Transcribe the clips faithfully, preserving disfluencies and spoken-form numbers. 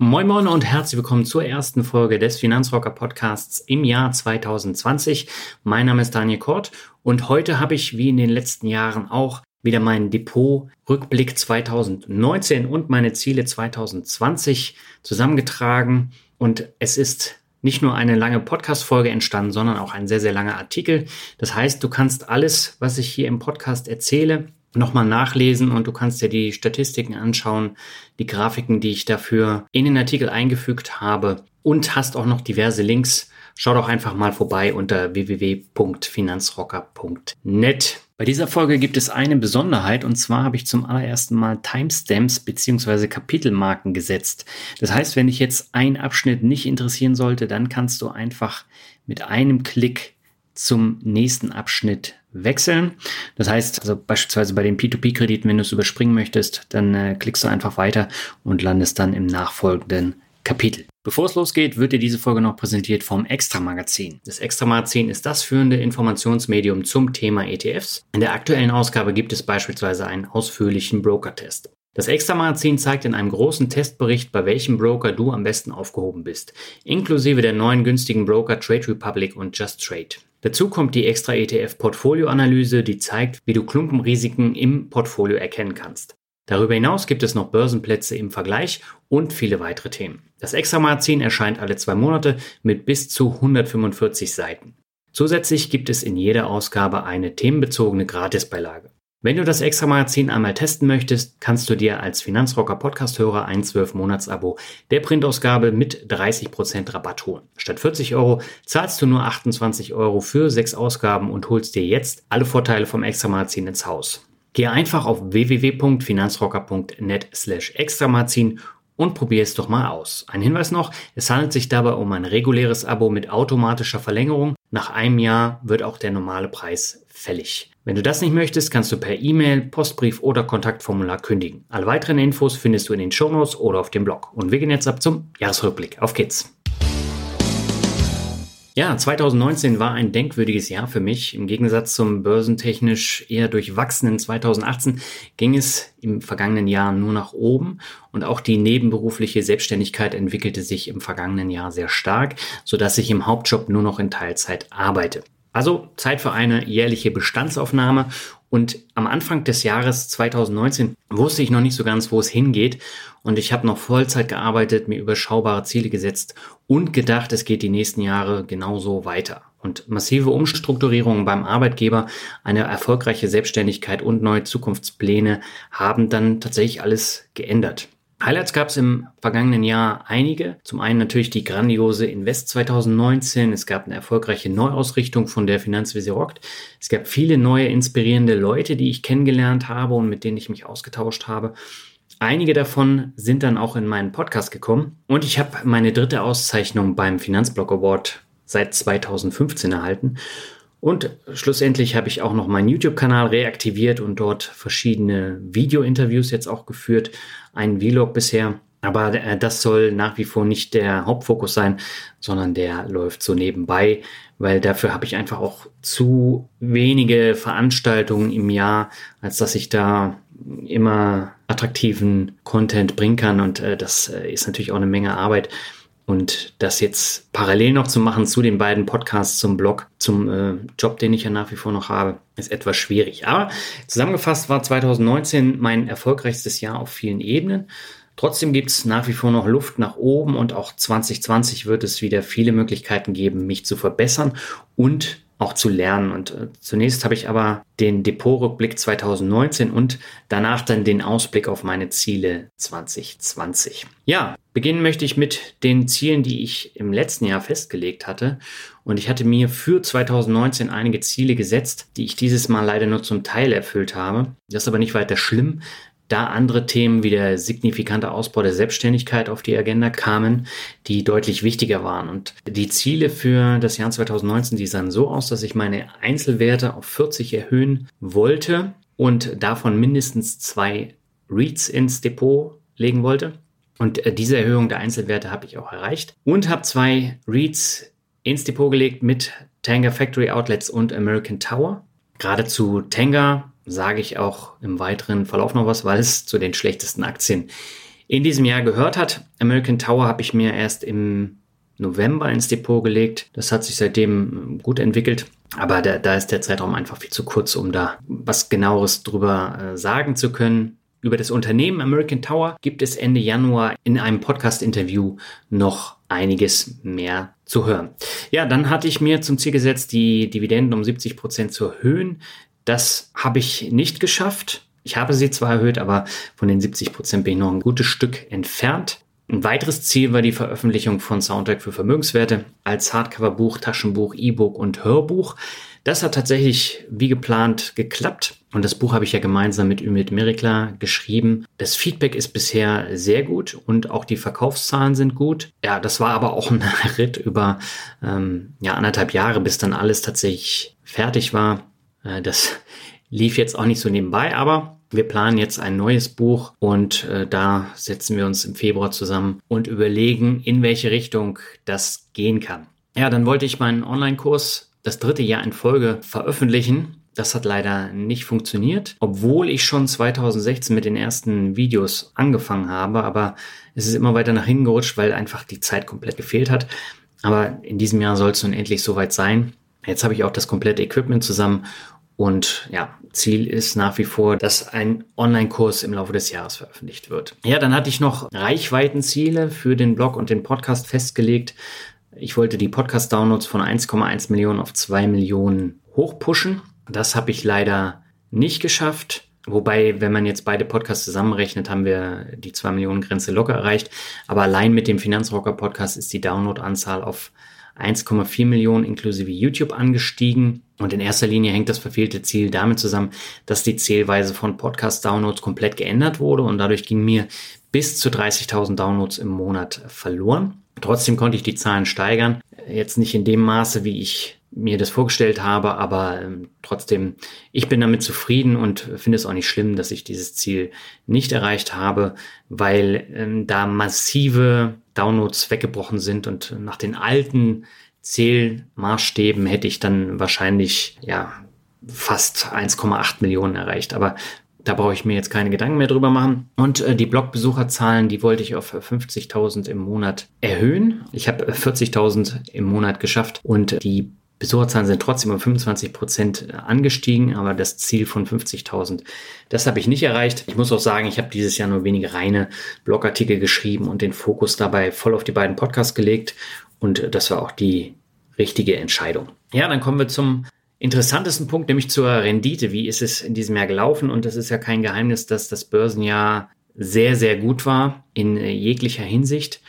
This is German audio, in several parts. Moin Moin und herzlich willkommen zur ersten Folge des Finanzrocker Podcasts im Jahr zwanzig zwanzig. Mein Name ist Daniel Kort und heute habe ich, wie in den letzten Jahren auch, wieder meinen Depot-Rückblick zwanzig neunzehn und meine Ziele zwanzig zwanzig zusammengetragen. Und es ist nicht nur eine lange Podcast-Folge entstanden, sondern auch ein sehr, sehr langer Artikel. Das heißt, du kannst alles, was ich hier im Podcast erzähle, nochmal nachlesen und du kannst dir die Statistiken anschauen, die Grafiken, die ich dafür in den Artikel eingefügt habe, und hast auch noch diverse Links. Schau doch einfach mal vorbei unter w w w punkt finanzrocker punkt net. Bei dieser Folge gibt es eine Besonderheit, und zwar habe ich zum allerersten Mal Timestamps bzw. Kapitelmarken gesetzt. Das heißt, wenn dich jetzt ein Abschnitt nicht interessieren sollte, dann kannst du einfach mit einem Klick zum nächsten Abschnitt wechseln. Das heißt, also beispielsweise bei den P zwei P Krediten, wenn du es überspringen möchtest, dann äh, klickst du einfach weiter und landest dann im nachfolgenden Kapitel. Bevor es losgeht, wird dir diese Folge noch präsentiert vom Extra-Magazin. Das Extra-Magazin ist das führende Informationsmedium zum Thema E T Fs. In der aktuellen Ausgabe gibt es beispielsweise einen ausführlichen Broker-Test. Das Extra-Magazin zeigt in einem großen Testbericht, bei welchem Broker du am besten aufgehoben bist, inklusive der neuen günstigen Broker Trade Republic und Just Trade. Dazu kommt die Extra-E T F-Portfolio-Analyse, die zeigt, wie du Klumpenrisiken im Portfolio erkennen kannst. Darüber hinaus gibt es noch Börsenplätze im Vergleich und viele weitere Themen. Das Extra-Magazin erscheint alle zwei Monate mit bis zu hundertfünfundvierzig Seiten. Zusätzlich gibt es in jeder Ausgabe eine themenbezogene Gratisbeilage. Wenn du das Extra-Magazin einmal testen möchtest, kannst du dir als Finanzrocker-Podcast-Hörer ein zwölf Monats Abo der Printausgabe mit dreißig Prozent Rabatt holen. Statt vierzig Euro zahlst du nur achtundzwanzig Euro für sechs Ausgaben und holst dir jetzt alle Vorteile vom Extra-Magazin ins Haus. Geh einfach auf w w w punkt finanzrocker punkt net slash extra magazin und probier es doch mal aus. Ein Hinweis noch, es handelt sich dabei um ein reguläres Abo mit automatischer Verlängerung. Nach einem Jahr wird auch der normale Preis fällig. Wenn du das nicht möchtest, kannst du per E-Mail, Postbrief oder Kontaktformular kündigen. Alle weiteren Infos findest du in den Shownotes oder auf dem Blog. Und wir gehen jetzt ab zum Jahresrückblick. Auf geht's! Ja, zwanzig neunzehn war ein denkwürdiges Jahr für mich. Im Gegensatz zum börsentechnisch eher durchwachsenen zwanzig achtzehn ging es im vergangenen Jahr nur nach oben, und auch die nebenberufliche Selbstständigkeit entwickelte sich im vergangenen Jahr sehr stark, sodass ich im Hauptjob nur noch in Teilzeit arbeite. Also Zeit für eine jährliche Bestandsaufnahme, und am Anfang des Jahres zwanzig neunzehn wusste ich noch nicht so ganz, wo es hingeht, und ich habe noch Vollzeit gearbeitet, mir überschaubare Ziele gesetzt und gedacht, es geht die nächsten Jahre genauso weiter. Und massive Umstrukturierungen beim Arbeitgeber, eine erfolgreiche Selbstständigkeit und neue Zukunftspläne haben dann tatsächlich alles geändert. Highlights gab es im vergangenen Jahr einige. Zum einen natürlich die grandiose Invest zwanzig neunzehn. Es gab eine erfolgreiche Neuausrichtung von der Finanzwesir Rockt. Es gab viele neue inspirierende Leute, die ich kennengelernt habe und mit denen ich mich ausgetauscht habe. Einige davon sind dann auch in meinen Podcast gekommen. Und ich habe meine dritte Auszeichnung beim Finanzblogaward seit zwanzig fünfzehn erhalten. Und schlussendlich habe ich auch noch meinen YouTube-Kanal reaktiviert und dort verschiedene Video-Interviews jetzt auch geführt, einen Vlog bisher. Aber das soll nach wie vor nicht der Hauptfokus sein, sondern der läuft so nebenbei, weil dafür habe ich einfach auch zu wenige Veranstaltungen im Jahr, als dass ich da immer attraktiven Content bringen kann. Und das ist natürlich auch eine Menge Arbeit. Und das jetzt parallel noch zu machen zu den beiden Podcasts, zum Blog, zum äh, Job, den ich ja nach wie vor noch habe, ist etwas schwierig. Aber zusammengefasst war zwanzig neunzehn mein erfolgreichstes Jahr auf vielen Ebenen. Trotzdem gibt es nach wie vor noch Luft nach oben und auch zwanzig zwanzig wird es wieder viele Möglichkeiten geben, mich zu verbessern und auch zu lernen. Und äh, zunächst habe ich aber den Depotrückblick zwanzig neunzehn und danach dann den Ausblick auf meine Ziele zwanzig zwanzig. Ja, beginnen möchte ich mit den Zielen, die ich im letzten Jahr festgelegt hatte. Und ich hatte mir für zwanzig neunzehn einige Ziele gesetzt, die ich dieses Mal leider nur zum Teil erfüllt habe. Das ist aber nicht weiter schlimm, da andere Themen wie der signifikante Ausbau der Selbstständigkeit auf die Agenda kamen, die deutlich wichtiger waren. Und die Ziele für das Jahr zwanzig neunzehn, die sahen so aus, dass ich meine Einzelwerte auf vierzig erhöhen wollte und davon mindestens zwei REITs ins Depot legen wollte. Und diese Erhöhung der Einzelwerte habe ich auch erreicht und habe zwei REITs ins Depot gelegt mit Tanger Factory Outlets und American Tower. Gerade zu Tanger sage ich auch im weiteren Verlauf noch was, weil es zu den schlechtesten Aktien in diesem Jahr gehört hat. American Tower habe ich mir erst im November ins Depot gelegt. Das hat sich seitdem gut entwickelt. Aber da, da ist der Zeitraum einfach viel zu kurz, um da was Genaueres drüber äh, sagen zu können. Über das Unternehmen American Tower gibt es Ende Januar in einem Podcast-Interview noch einiges mehr zu hören. Ja, dann hatte ich mir zum Ziel gesetzt, die Dividenden um siebzig Prozent zu erhöhen. Das habe ich nicht geschafft. Ich habe sie zwar erhöht, aber von den siebzig Prozent bin ich noch ein gutes Stück entfernt. Ein weiteres Ziel war die Veröffentlichung von Soundtrack für Vermögenswerte als Hardcover-Buch, Taschenbuch, E-Book und Hörbuch. Das hat tatsächlich wie geplant geklappt. Und das Buch habe ich ja gemeinsam mit Ümit Merikler geschrieben. Das Feedback ist bisher sehr gut und auch die Verkaufszahlen sind gut. Ja, das war aber auch ein Ritt über ähm, ja, anderthalb Jahre, bis dann alles tatsächlich fertig war. Das lief jetzt auch nicht so nebenbei, aber wir planen jetzt ein neues Buch und äh, da setzen wir uns im Februar zusammen und überlegen, in welche Richtung das gehen kann. Ja, dann wollte ich meinen Online-Kurs das dritte Jahr in Folge veröffentlichen. Das hat leider nicht funktioniert, obwohl ich schon zwanzig sechzehn mit den ersten Videos angefangen habe, aber es ist immer weiter nach hinten gerutscht, weil einfach die Zeit komplett gefehlt hat. Aber in diesem Jahr soll es nun endlich soweit sein. Jetzt habe ich auch das komplette Equipment zusammen und ja, Ziel ist nach wie vor, dass ein Online-Kurs im Laufe des Jahres veröffentlicht wird. Ja, dann hatte ich noch Reichweitenziele für den Blog und den Podcast festgelegt. Ich wollte die Podcast-Downloads von eins Komma eins Millionen auf zwei Millionen hochpushen. Das habe ich leider nicht geschafft. Wobei, wenn man jetzt beide Podcasts zusammenrechnet, haben wir die zwei Millionen Grenze locker erreicht. Aber allein mit dem Finanzrocker-Podcast ist die Download-Anzahl auf eins Komma vier Millionen inklusive YouTube angestiegen. Und in erster Linie hängt das verfehlte Ziel damit zusammen, dass die Zählweise von Podcast-Downloads komplett geändert wurde und dadurch gingen mir bis zu dreißigtausend Downloads im Monat verloren. Trotzdem konnte ich die Zahlen steigern. Jetzt nicht in dem Maße, wie ich mir das vorgestellt habe, aber trotzdem, ich bin damit zufrieden und finde es auch nicht schlimm, dass ich dieses Ziel nicht erreicht habe, weil ähm, da massive Downloads weggebrochen sind und nach den alten Zählmaßstäben hätte ich dann wahrscheinlich ja fast eins Komma acht Millionen erreicht, aber da brauche ich mir jetzt keine Gedanken mehr drüber machen. Und äh, die Blog-Besucherzahlen, die wollte ich auf fünfzigtausend im Monat erhöhen. Ich habe vierzigtausend im Monat geschafft und die Besucherzahlen sind trotzdem um fünfundzwanzig Prozent angestiegen, aber das Ziel von fünfzigtausend, das habe ich nicht erreicht. Ich muss auch sagen, ich habe dieses Jahr nur wenige reine Blogartikel geschrieben und den Fokus dabei voll auf die beiden Podcasts gelegt und das war auch die richtige Entscheidung. Ja, dann kommen wir zum interessantesten Punkt, nämlich zur Rendite. Wie ist es in diesem Jahr gelaufen? Und das ist ja kein Geheimnis, dass das Börsenjahr sehr, sehr gut war in jeglicher Hinsicht.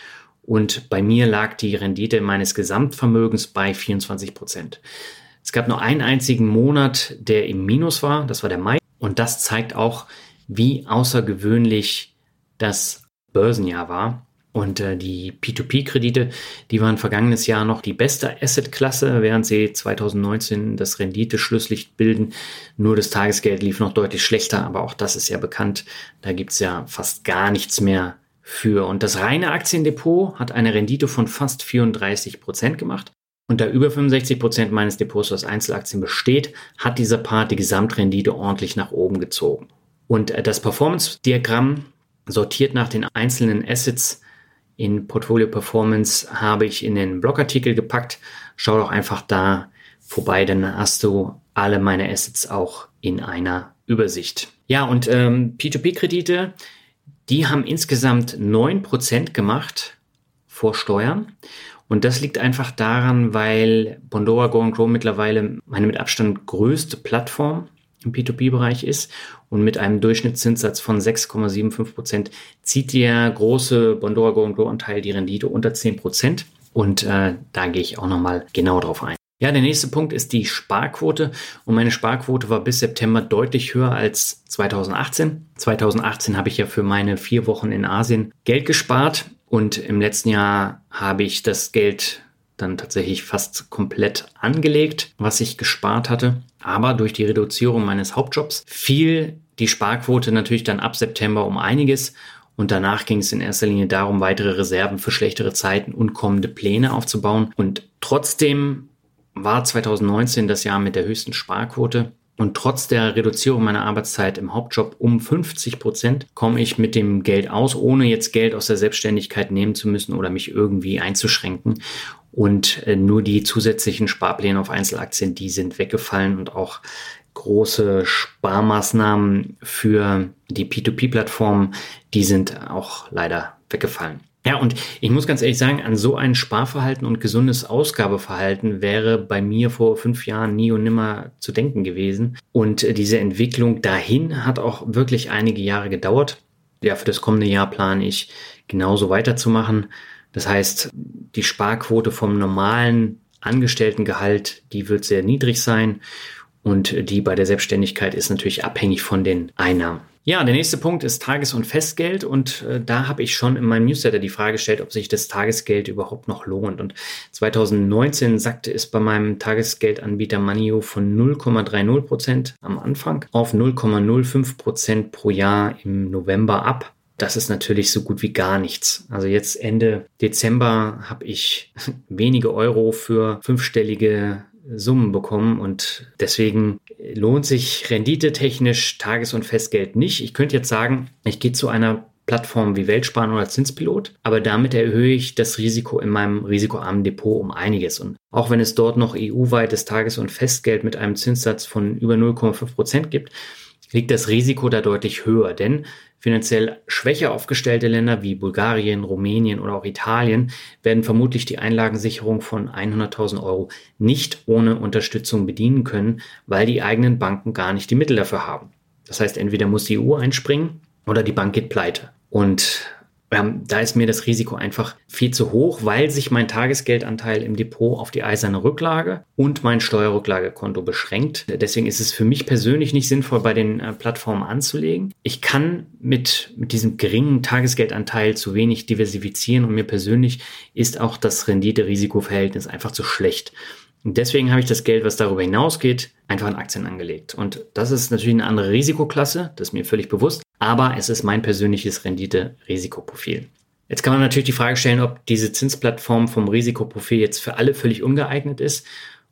Und bei mir lag die Rendite meines Gesamtvermögens bei vierundzwanzig Prozent. Es gab nur einen einzigen Monat, der im Minus war. Das war der Mai. Und das zeigt auch, wie außergewöhnlich das Börsenjahr war. Und äh, die P zwei P Kredite, die waren vergangenes Jahr noch die beste Assetklasse, während sie zwanzig neunzehn das Renditeschlusslicht bilden. Nur das Tagesgeld lief noch deutlich schlechter, aber auch das ist ja bekannt. Da gibt es ja fast gar nichts mehr für. Und das reine Aktiendepot hat eine Rendite von fast vierunddreißig Prozent gemacht. Und da über fünfundsechzig Prozent meines Depots aus Einzelaktien besteht, hat dieser Part die Gesamtrendite ordentlich nach oben gezogen. Und äh, das Performance-Diagramm sortiert nach den einzelnen Assets in Portfolio Performance habe ich in den Blogartikel gepackt. Schau doch einfach da vorbei, dann hast du alle meine Assets auch in einer Übersicht. Ja, und ähm, P zwei P Kredite, die haben insgesamt neun Prozent gemacht vor Steuern. Und das liegt einfach daran, weil Bondora Go and Grow mittlerweile meine mit Abstand größte Plattform im P zwei P Bereich ist. Und mit einem Durchschnittszinssatz von sechs Komma fünfundsiebzig Prozent zieht der große Bondora Go and Grow Anteil die Rendite unter zehn Prozent. Und äh, da gehe ich auch nochmal genau drauf ein. Ja, der nächste Punkt ist die Sparquote. Und meine Sparquote war bis September deutlich höher als zweitausendachtzehn. zweitausendachtzehn habe ich ja für meine vier Wochen in Asien Geld gespart. Und im letzten Jahr habe ich das Geld dann tatsächlich fast komplett angelegt, was ich gespart hatte. Aber durch die Reduzierung meines Hauptjobs fiel die Sparquote natürlich dann ab September um einiges. Und danach ging es in erster Linie darum, weitere Reserven für schlechtere Zeiten und kommende Pläne aufzubauen. Und trotzdem war zweitausendneunzehn das Jahr mit der höchsten Sparquote und trotz der Reduzierung meiner Arbeitszeit im Hauptjob um fünfzig Prozent komme ich mit dem Geld aus, ohne jetzt Geld aus der Selbstständigkeit nehmen zu müssen oder mich irgendwie einzuschränken. Und äh, nur die zusätzlichen Sparpläne auf Einzelaktien, die sind weggefallen und auch große Sparmaßnahmen für die P zwei P Plattformen, die sind auch leider weggefallen. Ja, und ich muss ganz ehrlich sagen, an so ein Sparverhalten und gesundes Ausgabeverhalten wäre bei mir vor fünf Jahren nie und nimmer zu denken gewesen. Und diese Entwicklung dahin hat auch wirklich einige Jahre gedauert. Ja, für das kommende Jahr plane ich, genauso weiterzumachen. Das heißt, die Sparquote vom normalen Angestelltengehalt, die wird sehr niedrig sein. Und die bei der Selbstständigkeit ist natürlich abhängig von den Einnahmen. Ja, der nächste Punkt ist Tages- und Festgeld und äh, da habe ich schon in meinem Newsletter die Frage gestellt, ob sich das Tagesgeld überhaupt noch lohnt. Und zweitausendneunzehn sackte es bei meinem Tagesgeldanbieter Manio von null Komma dreißig Prozent am Anfang auf null Komma null fünf Prozent pro Jahr im November ab. Das ist natürlich so gut wie gar nichts. Also jetzt Ende Dezember habe ich wenige Euro für fünfstellige Summen bekommen und deswegen lohnt sich renditetechnisch Tages- und Festgeld nicht. Ich könnte jetzt sagen, ich gehe zu einer Plattform wie Weltsparen oder Zinspilot, aber damit erhöhe ich das Risiko in meinem risikoarmen Depot um einiges. Und auch wenn es dort noch E U-weites Tages- und Festgeld mit einem Zinssatz von über null Komma fünf Prozent gibt, liegt das Risiko da deutlich höher, denn finanziell schwächer aufgestellte Länder wie Bulgarien, Rumänien oder auch Italien werden vermutlich die Einlagensicherung von hunderttausend Euro nicht ohne Unterstützung bedienen können, weil die eigenen Banken gar nicht die Mittel dafür haben. Das heißt, entweder muss die E U einspringen oder die Bank geht pleite. Und ähm, da ist mir das Risiko einfach viel zu hoch, weil sich mein Tagesgeldanteil im Depot auf die eiserne Rücklage und mein Steuerrücklagekonto beschränkt. Deswegen ist es für mich persönlich nicht sinnvoll, bei den äh, Plattformen anzulegen. Ich kann mit, mit diesem geringen Tagesgeldanteil zu wenig diversifizieren und mir persönlich ist auch das Rendite-Risiko-Verhältnis einfach zu schlecht. Und deswegen habe ich das Geld, was darüber hinausgeht, einfach in Aktien angelegt. Und das ist natürlich eine andere Risikoklasse, das ist mir völlig bewusst, aber es ist mein persönliches Rendite-Risikoprofil. Jetzt kann man natürlich die Frage stellen, ob diese Zinsplattform vom Risikoprofil jetzt für alle völlig ungeeignet ist.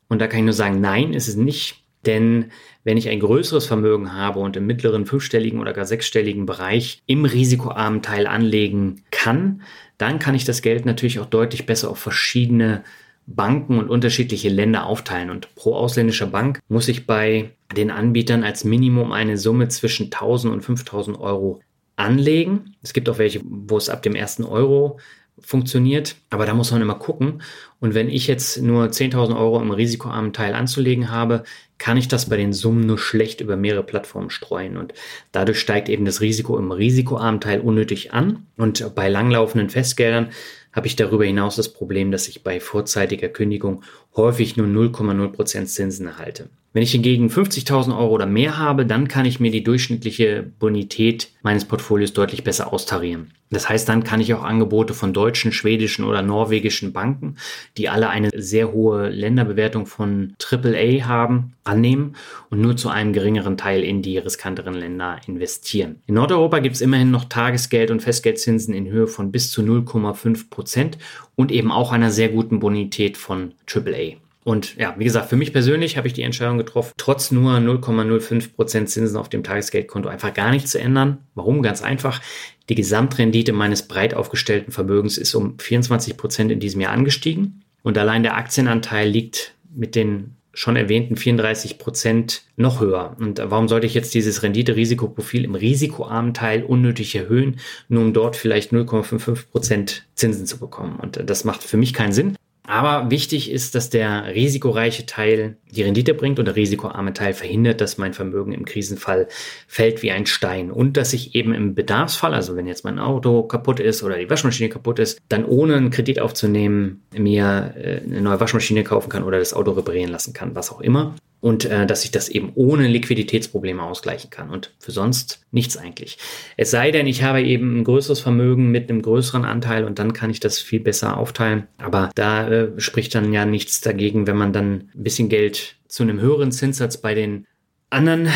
Und da kann ich nur sagen, nein, ist es nicht. Denn wenn ich ein größeres Vermögen habe und im mittleren fünfstelligen oder gar sechsstelligen Bereich im risikoarmen Teil anlegen kann, dann kann ich das Geld natürlich auch deutlich besser auf verschiedene Banken und unterschiedliche Länder aufteilen. Und pro ausländischer Bank muss ich bei den Anbietern als Minimum eine Summe zwischen eintausend und fünftausend Euro anlegen. Es gibt auch welche, wo es ab dem ersten Euro funktioniert, aber da muss man immer gucken. Und wenn ich jetzt nur zehntausend Euro im risikoarmen Teil anzulegen habe, kann ich das bei den Summen nur schlecht über mehrere Plattformen streuen. Und dadurch steigt eben das Risiko im risikoarmen Teil unnötig an. Und bei langlaufenden Festgeldern habe ich darüber hinaus das Problem, dass ich bei vorzeitiger Kündigung häufig nur null Komma null Prozent Zinsen erhalte. Wenn ich hingegen fünfzigtausend Euro oder mehr habe, dann kann ich mir die durchschnittliche Bonität meines Portfolios deutlich besser austarieren. Das heißt, dann kann ich auch Angebote von deutschen, schwedischen oder norwegischen Banken, die alle eine sehr hohe Länderbewertung von Triple A haben, annehmen und nur zu einem geringeren Teil in die riskanteren Länder investieren. In Nordeuropa gibt es immerhin noch Tagesgeld- und Festgeldzinsen in Höhe von bis zu null Komma fünf Prozent und eben auch einer sehr guten Bonität von Triple A. Und ja, wie gesagt, für mich persönlich habe ich die Entscheidung getroffen, trotz nur null Komma null fünf Prozent Zinsen auf dem Tagesgeldkonto einfach gar nichts zu ändern. Warum? Ganz einfach. Die Gesamtrendite meines breit aufgestellten Vermögens ist um vierundzwanzig Prozent in diesem Jahr angestiegen. Und allein der Aktienanteil liegt mit den schon erwähnten vierunddreißig Prozent noch höher. Und warum sollte ich jetzt dieses Rendite-Risikoprofil im risikoarmen Teil unnötig erhöhen, nur um dort vielleicht null Komma fünfundfünfzig Prozent Zinsen zu bekommen? Und das macht für mich keinen Sinn. Aber wichtig ist, dass der risikoreiche Teil die Rendite bringt und der risikoarme Teil verhindert, dass mein Vermögen im Krisenfall fällt wie ein Stein. Und dass ich eben im Bedarfsfall, also wenn jetzt mein Auto kaputt ist oder die Waschmaschine kaputt ist, dann ohne einen Kredit aufzunehmen, mir eine neue Waschmaschine kaufen kann oder das Auto reparieren lassen kann, was auch immer. Und äh, dass ich das eben ohne Liquiditätsprobleme ausgleichen kann und für sonst nichts eigentlich. Es sei denn, ich habe eben ein größeres Vermögen mit einem größeren Anteil und dann kann ich das viel besser aufteilen. Aber da äh, spricht dann ja nichts dagegen, wenn man dann ein bisschen Geld zu einem höheren Zinssatz bei den anderen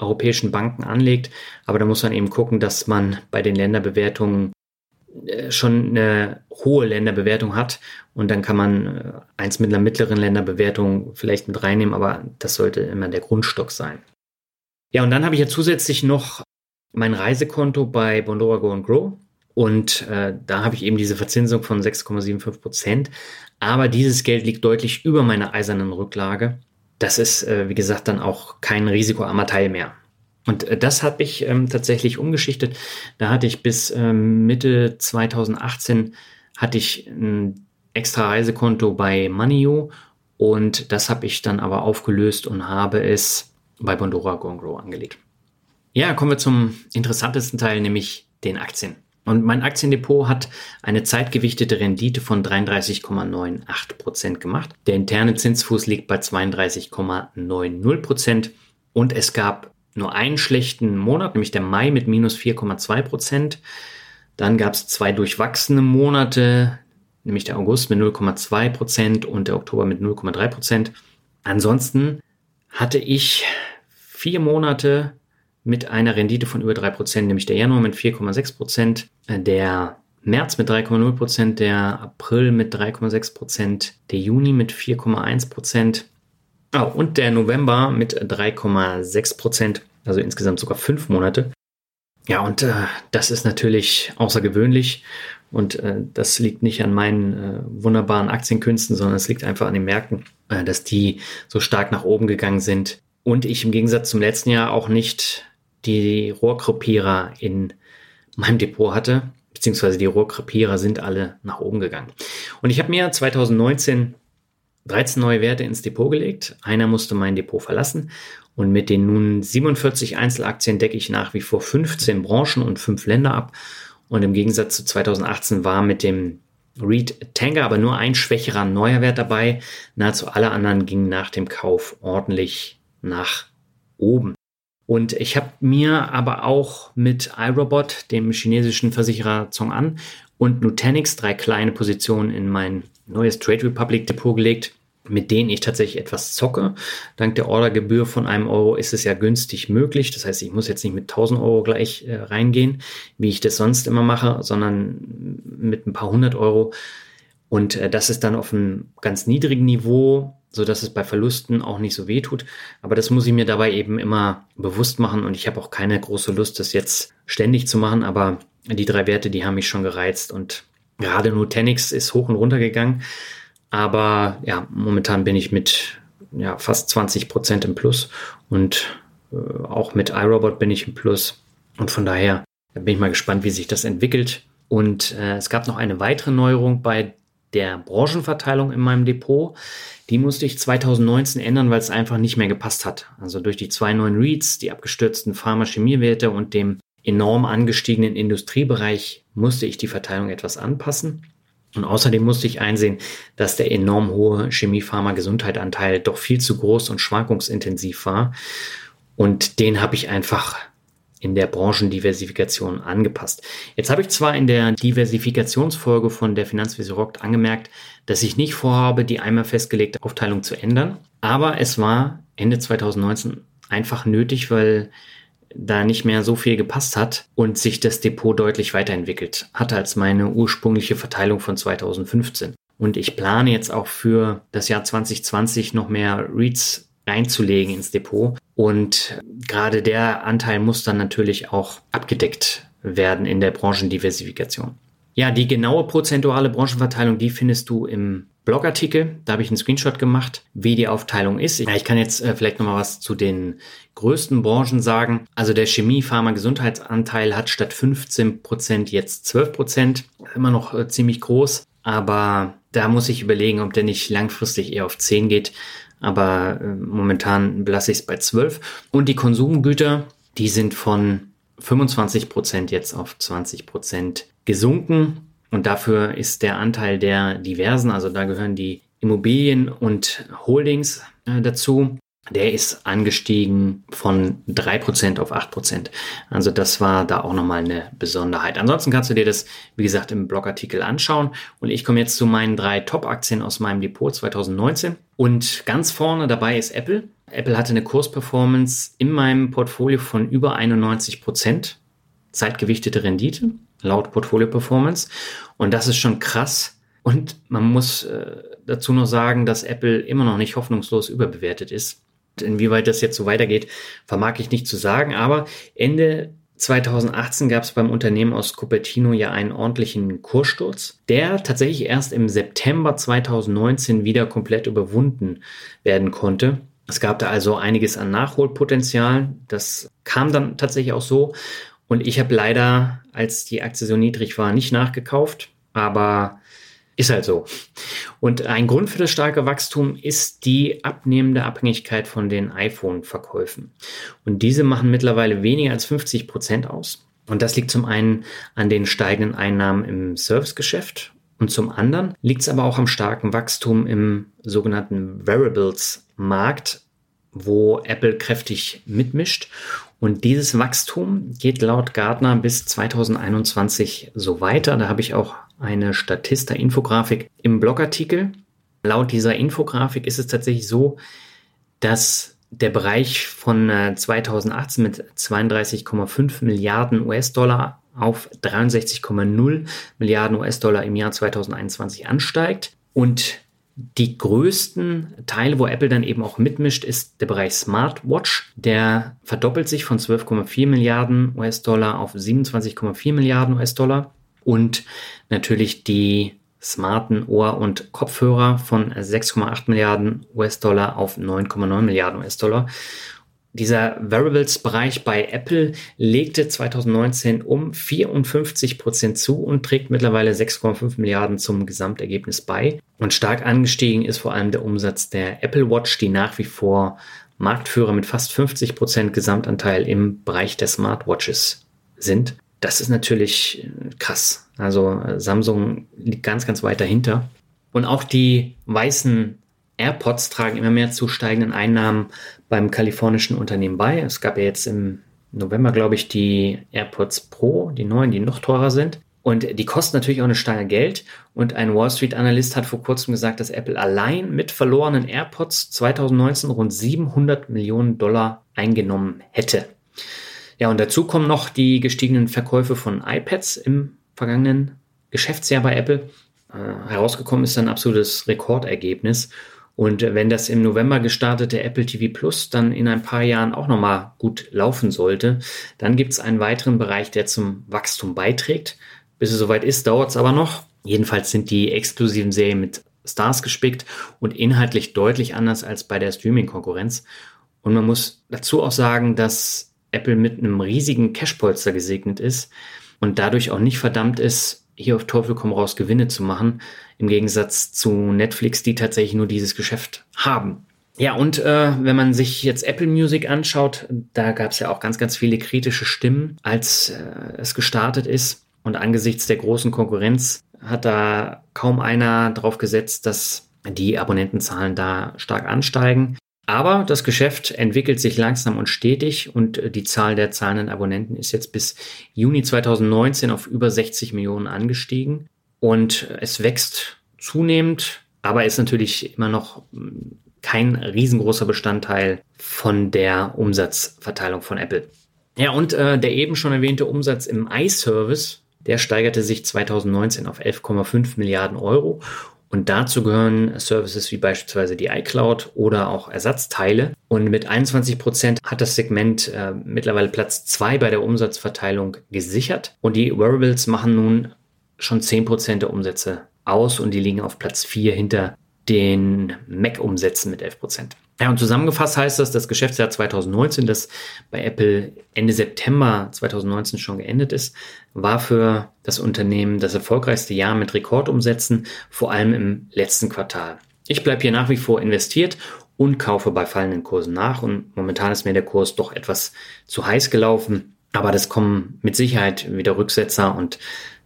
europäischen Banken anlegt. Aber da muss man eben gucken, dass man bei den Länderbewertungen schon eine hohe Länderbewertung hat und dann kann man eins mit einer mittleren Länderbewertung vielleicht mit reinnehmen, aber das sollte immer der Grundstock sein. Ja, und dann habe ich ja zusätzlich noch mein Reisekonto bei Bondora Go and Grow und äh, da habe ich eben diese Verzinsung von sechs Komma fünfundsiebzig Prozent, aber dieses Geld liegt deutlich über meiner eisernen Rücklage. Das ist, äh, wie gesagt, dann auch kein risikoarmer Teil mehr. Und das habe ich ähm, tatsächlich umgeschichtet. Da hatte ich bis ähm, Mitte zweitausendachtzehn hatte ich ein extra Reisekonto bei MoneyU und das habe ich dann aber aufgelöst und habe es bei Bondora Go and Grow angelegt. Ja, kommen wir zum interessantesten Teil, nämlich den Aktien. Und mein Aktiendepot hat eine zeitgewichtete Rendite von dreiunddreißig Komma neunundneunzig Prozent gemacht. Der interne Zinsfuß liegt bei zweiunddreißig Komma neunzig Prozent und es gab nur einen schlechten Monat, nämlich der Mai mit minus vier Komma zwei Prozent. Dann gab es zwei durchwachsene Monate, nämlich der August mit null Komma zwei Prozent und der Oktober mit null Komma drei Prozent. Ansonsten hatte ich vier Monate mit einer Rendite von über drei Prozent, nämlich der Januar mit vier Komma sechs Prozent, der März mit drei Komma null Prozent, der April mit drei Komma sechs Prozent, der Juni mit vier Komma eins Prozent. Oh, und der November mit drei Komma sechs Prozent, also insgesamt sogar fünf Monate. Ja, und äh, das ist natürlich außergewöhnlich und äh, das liegt nicht an meinen äh, wunderbaren Aktienkünsten, sondern es liegt einfach an den Märkten, äh, dass die so stark nach oben gegangen sind und ich im Gegensatz zum letzten Jahr auch nicht die Rohrkrepierer in meinem Depot hatte, beziehungsweise die Rohrkrepierer sind alle nach oben gegangen. Und ich habe mir zweitausendneunzehn dreizehn neue Werte ins Depot gelegt. Einer musste mein Depot verlassen. Und mit den nun siebenundvierzig Einzelaktien decke ich nach wie vor fünfzehn Branchen und fünf Länder ab. Und im Gegensatz zu zweitausendachtzehn war mit dem REIT Tanger aber nur ein schwächerer neuer Wert dabei. Nahezu alle anderen gingen nach dem Kauf ordentlich nach oben. Und ich habe mir aber auch mit iRobot, dem chinesischen Versicherer Zong An, und Nutanix drei kleine Positionen in mein neues Trade Republic Depot gelegt, mit denen ich tatsächlich etwas zocke. Dank der Ordergebühr von einem Euro ist es ja günstig möglich. Das heißt, ich muss jetzt nicht mit tausend Euro gleich äh, reingehen, wie ich das sonst immer mache, sondern mit ein paar hundert Euro. Und äh, das ist dann auf einem ganz niedrigen Niveau, sodass es bei Verlusten auch nicht so weh tut. Aber das muss ich mir dabei eben immer bewusst machen. Und ich habe auch keine große Lust, das jetzt ständig zu machen. Aber die drei Werte, die haben mich schon gereizt und gerade Nutanix ist hoch und runter gegangen, aber ja, momentan bin ich mit ja, fast zwanzig Prozent im Plus und äh, auch mit iRobot bin ich im Plus und von daher bin ich mal gespannt, wie sich das entwickelt. Und äh, es gab noch eine weitere Neuerung bei der Branchenverteilung in meinem Depot. Die musste ich zweitausendneunzehn ändern, weil es einfach nicht mehr gepasst hat. Also durch die zwei neuen REITs, die abgestürzten Pharma-Chemiewerte und dem enorm angestiegenen Industriebereich musste ich die Verteilung etwas anpassen. Und außerdem musste ich einsehen, dass der enorm hohe Chemie-Pharma-Gesundheit-Anteil doch viel zu groß und schwankungsintensiv war. Und den habe ich einfach in der Branchendiversifikation angepasst. Jetzt habe ich zwar in der Diversifikationsfolge von der Finanzwesir rockt angemerkt, dass ich nicht vorhabe, die einmal festgelegte Aufteilung zu ändern. Aber es war Ende zweitausendneunzehn einfach nötig, weil da nicht mehr so viel gepasst hat und sich das Depot deutlich weiterentwickelt hat als meine ursprüngliche Verteilung von zweitausendfünfzehn. Und ich plane jetzt auch für das Jahr zwanzig zwanzig noch mehr REITs reinzulegen ins Depot. Und gerade der Anteil muss dann natürlich auch abgedeckt werden in der Branchendiversifikation. Ja, die genaue prozentuale Branchenverteilung, die findest du im Blogartikel. Da habe ich einen Screenshot gemacht, wie die Aufteilung ist. Ich, ja, ich kann jetzt äh, vielleicht nochmal was zu den größten Branchen sagen. Also der Chemie-, Pharma-, Gesundheitsanteil hat statt fünfzehn Prozent jetzt zwölf Prozent. Immer noch äh, ziemlich groß. Aber da muss ich überlegen, ob der nicht langfristig eher auf zehn geht. Aber äh, momentan belasse ich es bei zwölf. Und die Konsumgüter, die sind von fünfundzwanzig Prozent jetzt auf zwanzig Prozent gesunken. Und dafür ist der Anteil der diversen, also da gehören die Immobilien und Holdings äh, dazu, der ist angestiegen von drei Prozent auf acht Prozent. Also das war da auch nochmal eine Besonderheit. Ansonsten kannst du dir das, wie gesagt, im Blogartikel anschauen. Und ich komme jetzt zu meinen drei Top-Aktien aus meinem Depot zwanzig neunzehn. Und ganz vorne dabei ist Apple. Apple hatte eine Kursperformance in meinem Portfolio von über einundneunzig Prozent, zeitgewichtete Rendite laut Portfolio Performance. Und das ist schon krass. Und man muss äh, dazu noch sagen, dass Apple immer noch nicht hoffnungslos überbewertet ist. Inwieweit das jetzt so weitergeht, vermag ich nicht zu sagen. Aber Ende zwanzig achtzehn gab es beim Unternehmen aus Cupertino ja einen ordentlichen Kurssturz, der tatsächlich erst im September zwanzig neunzehn wieder komplett überwunden werden konnte. Es gab da also einiges an Nachholpotenzial. Das kam dann tatsächlich auch so. Und ich habe leider, als die Aktie so niedrig war, nicht nachgekauft. Aber ist halt so. Und ein Grund für das starke Wachstum ist die abnehmende Abhängigkeit von den iPhone-Verkäufen. Und diese machen mittlerweile weniger als fünfzig Prozent aus. Und das liegt zum einen an den steigenden Einnahmen im Servicegeschäft. Und zum anderen liegt es aber auch am starken Wachstum im sogenannten Wearables-Markt, wo Apple kräftig mitmischt. Und dieses Wachstum geht laut Gartner bis zwanzig einundzwanzig so weiter. Da habe ich auch eine Statista-Infografik im Blogartikel. Laut dieser Infografik ist es tatsächlich so, dass der Bereich von zwanzig achtzehn mit zweiunddreißig Komma fünf Milliarden U S-Dollar auf dreiundsechzig Komma null Milliarden U S-Dollar im Jahr zwanzig einundzwanzig ansteigt. Und die größten Teile, wo Apple dann eben auch mitmischt, ist der Bereich Smartwatch. Der verdoppelt sich von zwölf Komma vier Milliarden U S-Dollar auf siebenundzwanzig Komma vier Milliarden U S-Dollar. Und natürlich die smarten Ohr- und Kopfhörer von sechs Komma acht Milliarden U S-Dollar auf neun Komma neun Milliarden U S-Dollar. Dieser Variables-Bereich bei Apple legte zwanzig neunzehn um vierundfünfzig Prozent zu und trägt mittlerweile sechs Komma fünf Milliarden zum Gesamtergebnis bei. Und stark angestiegen ist vor allem der Umsatz der Apple Watch, die nach wie vor Marktführer mit fast fünfzig Prozent Gesamtanteil im Bereich der Smartwatches sind. Das ist natürlich krass. Also Samsung liegt ganz, ganz weit dahinter. Und auch die weißen AirPods tragen immer mehr zu steigenden Einnahmen beim kalifornischen Unternehmen bei. Es gab ja jetzt im November, glaube ich, die AirPods Pro, die neuen, die noch teurer sind. Und die kosten natürlich auch eine Stange Geld. Und ein Wall Street Analyst hat vor kurzem gesagt, dass Apple allein mit verlorenen AirPods zwanzig neunzehn rund siebenhundert Millionen Dollar eingenommen hätte. Ja, und dazu kommen noch die gestiegenen Verkäufe von iPads im vergangenen Geschäftsjahr bei Apple. Äh, herausgekommen ist ein absolutes Rekordergebnis. Und wenn das im November gestartete Apple T V Plus dann in ein paar Jahren auch nochmal gut laufen sollte, dann gibt es einen weiteren Bereich, der zum Wachstum beiträgt. Bis es soweit ist, dauert es aber noch. Jedenfalls sind die exklusiven Serien mit Stars gespickt und inhaltlich deutlich anders als bei der Streaming-Konkurrenz. Und man muss dazu auch sagen, dass Apple mit einem riesigen Cashpolster gesegnet ist und dadurch auch nicht verdammt ist, hier auf Teufel komm raus Gewinne zu machen, im Gegensatz zu Netflix, die tatsächlich nur dieses Geschäft haben. Ja, und äh, wenn man sich jetzt Apple Music anschaut, da gab es ja auch ganz, ganz viele kritische Stimmen, als äh, es gestartet ist. Und angesichts der großen Konkurrenz hat da kaum einer drauf gesetzt, dass die Abonnentenzahlen da stark ansteigen. Aber das Geschäft entwickelt sich langsam und stetig und die Zahl der zahlenden Abonnenten ist jetzt bis Juni zwanzig neunzehn auf über sechzig Millionen angestiegen und es wächst zunehmend, aber ist natürlich immer noch kein riesengroßer Bestandteil von der Umsatzverteilung von Apple. Ja, und äh, der eben schon erwähnte Umsatz im iService, der steigerte sich zwanzig neunzehn auf elf Komma fünf Milliarden Euro Und dazu gehören Services wie beispielsweise die iCloud oder auch Ersatzteile. Und mit einundzwanzig Prozent hat das Segment äh, mittlerweile Platz zwei bei der Umsatzverteilung gesichert. Und die Wearables machen nun schon zehn Prozent der Umsätze aus und die liegen auf Platz vier hinter den Mac-Umsätzen mit elf Prozent. Ja, und zusammengefasst heißt das, das Geschäftsjahr zwanzig neunzehn, das bei Apple Ende September zwanzig neunzehn schon geendet ist, war für das Unternehmen das erfolgreichste Jahr mit Rekordumsätzen, vor allem im letzten Quartal. Ich bleibe hier nach wie vor investiert und kaufe bei fallenden Kursen nach, und momentan ist mir der Kurs doch etwas zu heiß gelaufen, aber das kommen mit Sicherheit wieder Rücksetzer und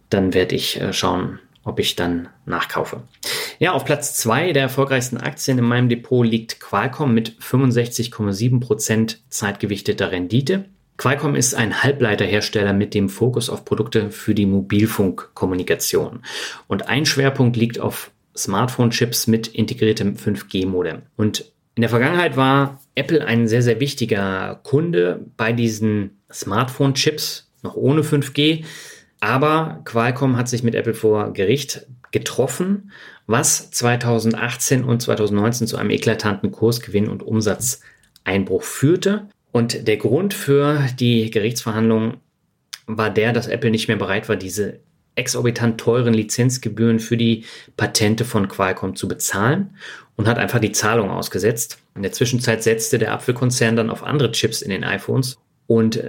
dann werde ich schauen, ob ich dann nachkaufe. Ja, auf Platz zwei der erfolgreichsten Aktien in meinem Depot liegt Qualcomm mit fünfundsechzig Komma sieben Prozent zeitgewichteter Rendite. Qualcomm ist ein Halbleiterhersteller mit dem Fokus auf Produkte für die Mobilfunkkommunikation. Und ein Schwerpunkt liegt auf Smartphone-Chips mit integriertem fünf G Modem. Und in der Vergangenheit war Apple ein sehr, sehr wichtiger Kunde bei diesen Smartphone-Chips, noch ohne fünf G. Aber Qualcomm hat sich mit Apple vor Gericht getroffen, was zwanzig achtzehn und zwanzig neunzehn zu einem eklatanten Kursgewinn- und Umsatzeinbruch führte. Und der Grund für die Gerichtsverhandlungen war der, dass Apple nicht mehr bereit war, diese exorbitant teuren Lizenzgebühren für die Patente von Qualcomm zu bezahlen und hat einfach die Zahlung ausgesetzt. In der Zwischenzeit setzte der Apfelkonzern dann auf andere Chips in den iPhones. Und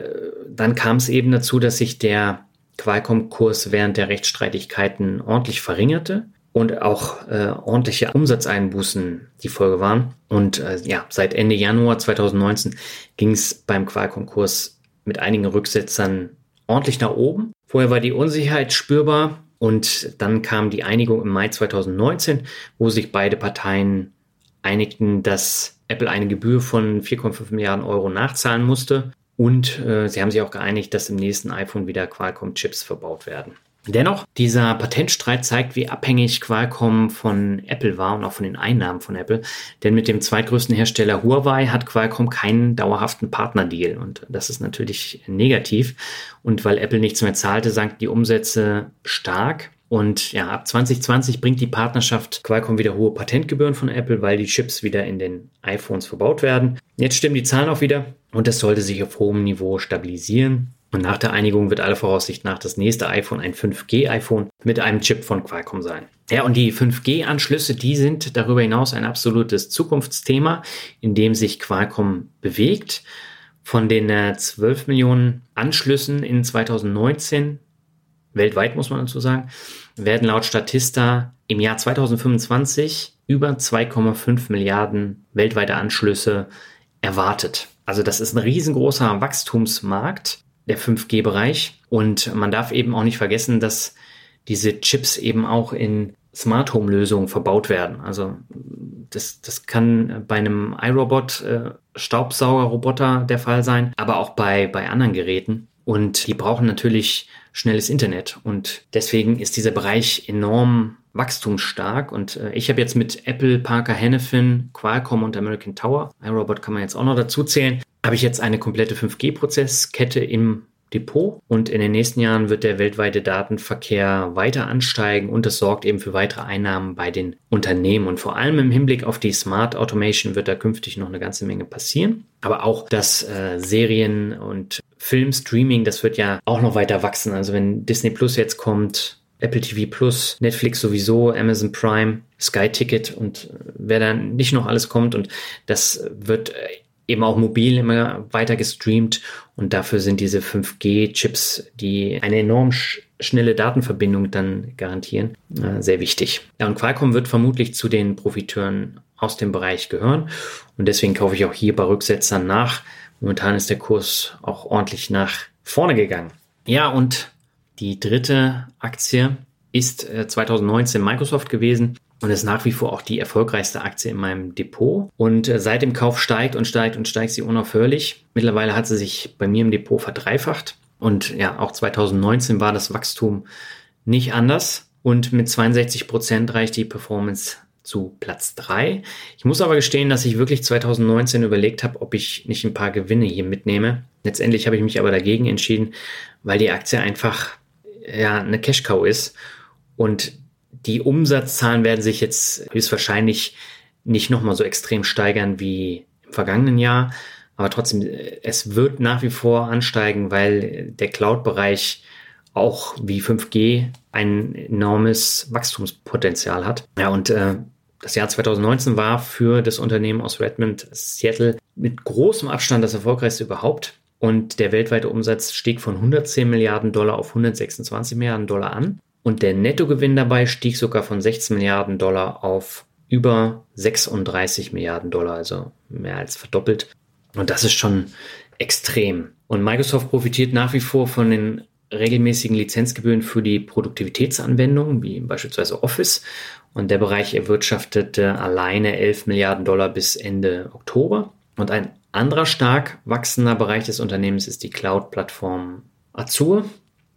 dann kam es eben dazu, dass sich der Qualcomm-Kurs während der Rechtsstreitigkeiten ordentlich verringerte und auch äh, ordentliche Umsatzeinbußen die Folge waren. Und äh, ja, seit Ende Januar zwanzig neunzehn ging es beim Qualcomm-Kurs mit einigen Rücksetzern ordentlich nach oben. Vorher war die Unsicherheit spürbar und dann kam die Einigung im Mai zwanzig neunzehn, wo sich beide Parteien einigten, dass Apple eine Gebühr von vier Komma fünf Milliarden Euro nachzahlen musste. Und äh, sie haben sich auch geeinigt, dass im nächsten iPhone wieder Qualcomm-Chips verbaut werden. Dennoch, dieser Patentstreit zeigt, wie abhängig Qualcomm von Apple war und auch von den Einnahmen von Apple. Denn mit dem zweitgrößten Hersteller Huawei hat Qualcomm keinen dauerhaften Partnerdeal. Und das ist natürlich negativ. Und weil Apple nichts mehr zahlte, sanken die Umsätze stark. Und ja, ab zwanzig zwanzig bringt die Partnerschaft Qualcomm wieder hohe Patentgebühren von Apple, weil die Chips wieder in den iPhones verbaut werden. Jetzt stimmen die Zahlen auch wieder. Und das sollte sich auf hohem Niveau stabilisieren. Und nach der Einigung wird aller Voraussicht nach das nächste iPhone ein fünf G iPhone mit einem Chip von Qualcomm sein. Ja, und die fünf G Anschlüsse, die sind darüber hinaus ein absolutes Zukunftsthema, in dem sich Qualcomm bewegt. Von den äh, zwölf Millionen Anschlüssen in zwanzig neunzehn, weltweit muss man dazu sagen, werden laut Statista im Jahr zwanzig fünfundzwanzig über zwei Komma fünf Milliarden weltweite Anschlüsse erwartet. Also das ist ein riesengroßer Wachstumsmarkt, der fünf G Bereich. Und man darf eben auch nicht vergessen, dass diese Chips eben auch in Smart-Home-Lösungen verbaut werden. Also das, das kann bei einem iRobot, äh, Staubsaugerroboter der Fall sein, aber auch bei, bei anderen Geräten. Und die brauchen natürlich schnelles Internet. Und deswegen ist dieser Bereich enorm wachstumsstark. Und äh, ich habe jetzt mit Apple, Parker Hannifin, Qualcomm und American Tower, iRobot kann man jetzt auch noch dazu zählen, habe ich jetzt eine komplette fünf G Prozesskette im Depot. Und in den nächsten Jahren wird der weltweite Datenverkehr weiter ansteigen. Und das sorgt eben für weitere Einnahmen bei den Unternehmen. Und vor allem im Hinblick auf die Smart Automation wird da künftig noch eine ganze Menge passieren. Aber auch das äh, Serien- und Filmstreaming, das wird ja auch noch weiter wachsen. Also wenn Disney Plus jetzt kommt, Apple T V Plus, Netflix sowieso, Amazon Prime, Sky Ticket und wer dann nicht noch alles kommt. Und das wird eben auch mobil immer weiter gestreamt. Und dafür sind diese fünf G Chips, die eine enorm sch- schnelle Datenverbindung dann garantieren, äh, sehr wichtig. Ja, und Qualcomm wird vermutlich zu den Profiteuren aus dem Bereich gehören. Und deswegen kaufe ich auch hier bei Rücksetzern nach. Momentan ist der Kurs auch ordentlich nach vorne gegangen. Ja, und die dritte Aktie ist äh, zwanzig neunzehn Microsoft gewesen und ist nach wie vor auch die erfolgreichste Aktie in meinem Depot. Und äh, seit dem Kauf steigt und steigt und steigt sie unaufhörlich. Mittlerweile hat sie sich bei mir im Depot verdreifacht. Und ja, auch zwanzig neunzehn war das Wachstum nicht anders. Und mit zweiundsechzig Prozent reicht die Performance zu Platz drei. Ich muss aber gestehen, dass ich wirklich zwanzig neunzehn überlegt habe, ob ich nicht ein paar Gewinne hier mitnehme. Letztendlich habe ich mich aber dagegen entschieden, weil die Aktie einfach ja eine Cash-Cow ist und Die Umsatzzahlen werden sich jetzt höchstwahrscheinlich nicht nochmal so extrem steigern wie im vergangenen Jahr. Aber trotzdem, es wird nach wie vor ansteigen, weil der Cloud-Bereich auch wie fünf G ein enormes Wachstumspotenzial hat. Ja, und äh, das Jahr zweitausendneunzehn war für das Unternehmen aus Redmond, Seattle, mit großem Abstand das erfolgreichste überhaupt. Und der weltweite Umsatz stieg von hundertzehn Milliarden Dollar auf hundertsechsundzwanzig Milliarden Dollar an. Und der Nettogewinn dabei stieg sogar von sechzehn Milliarden Dollar auf über sechsunddreißig Milliarden Dollar, also mehr als verdoppelt. Und das ist schon extrem. Und Microsoft profitiert nach wie vor von den regelmäßigen Lizenzgebühren für die Produktivitätsanwendungen, wie beispielsweise Office. Und der Bereich erwirtschaftete alleine elf Milliarden Dollar bis Ende Oktober. Und ein anderer stark wachsender Bereich des Unternehmens ist die Cloud-Plattform Azure.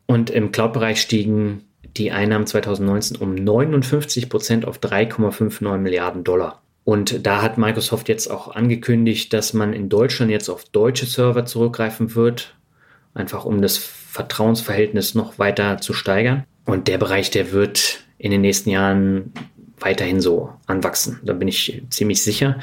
Und im Cloud-Bereich stiegen die Einnahmen zweitausendneunzehn um neunundfünfzig Prozent auf drei Komma neunundfünfzig Milliarden Dollar. Und da hat Microsoft jetzt auch angekündigt, dass man in Deutschland jetzt auf deutsche Server zurückgreifen wird, einfach um das Vertrauensverhältnis noch weiter zu steigern. Und der Bereich, der wird in den nächsten Jahren weiterhin so anwachsen. Da bin ich ziemlich sicher.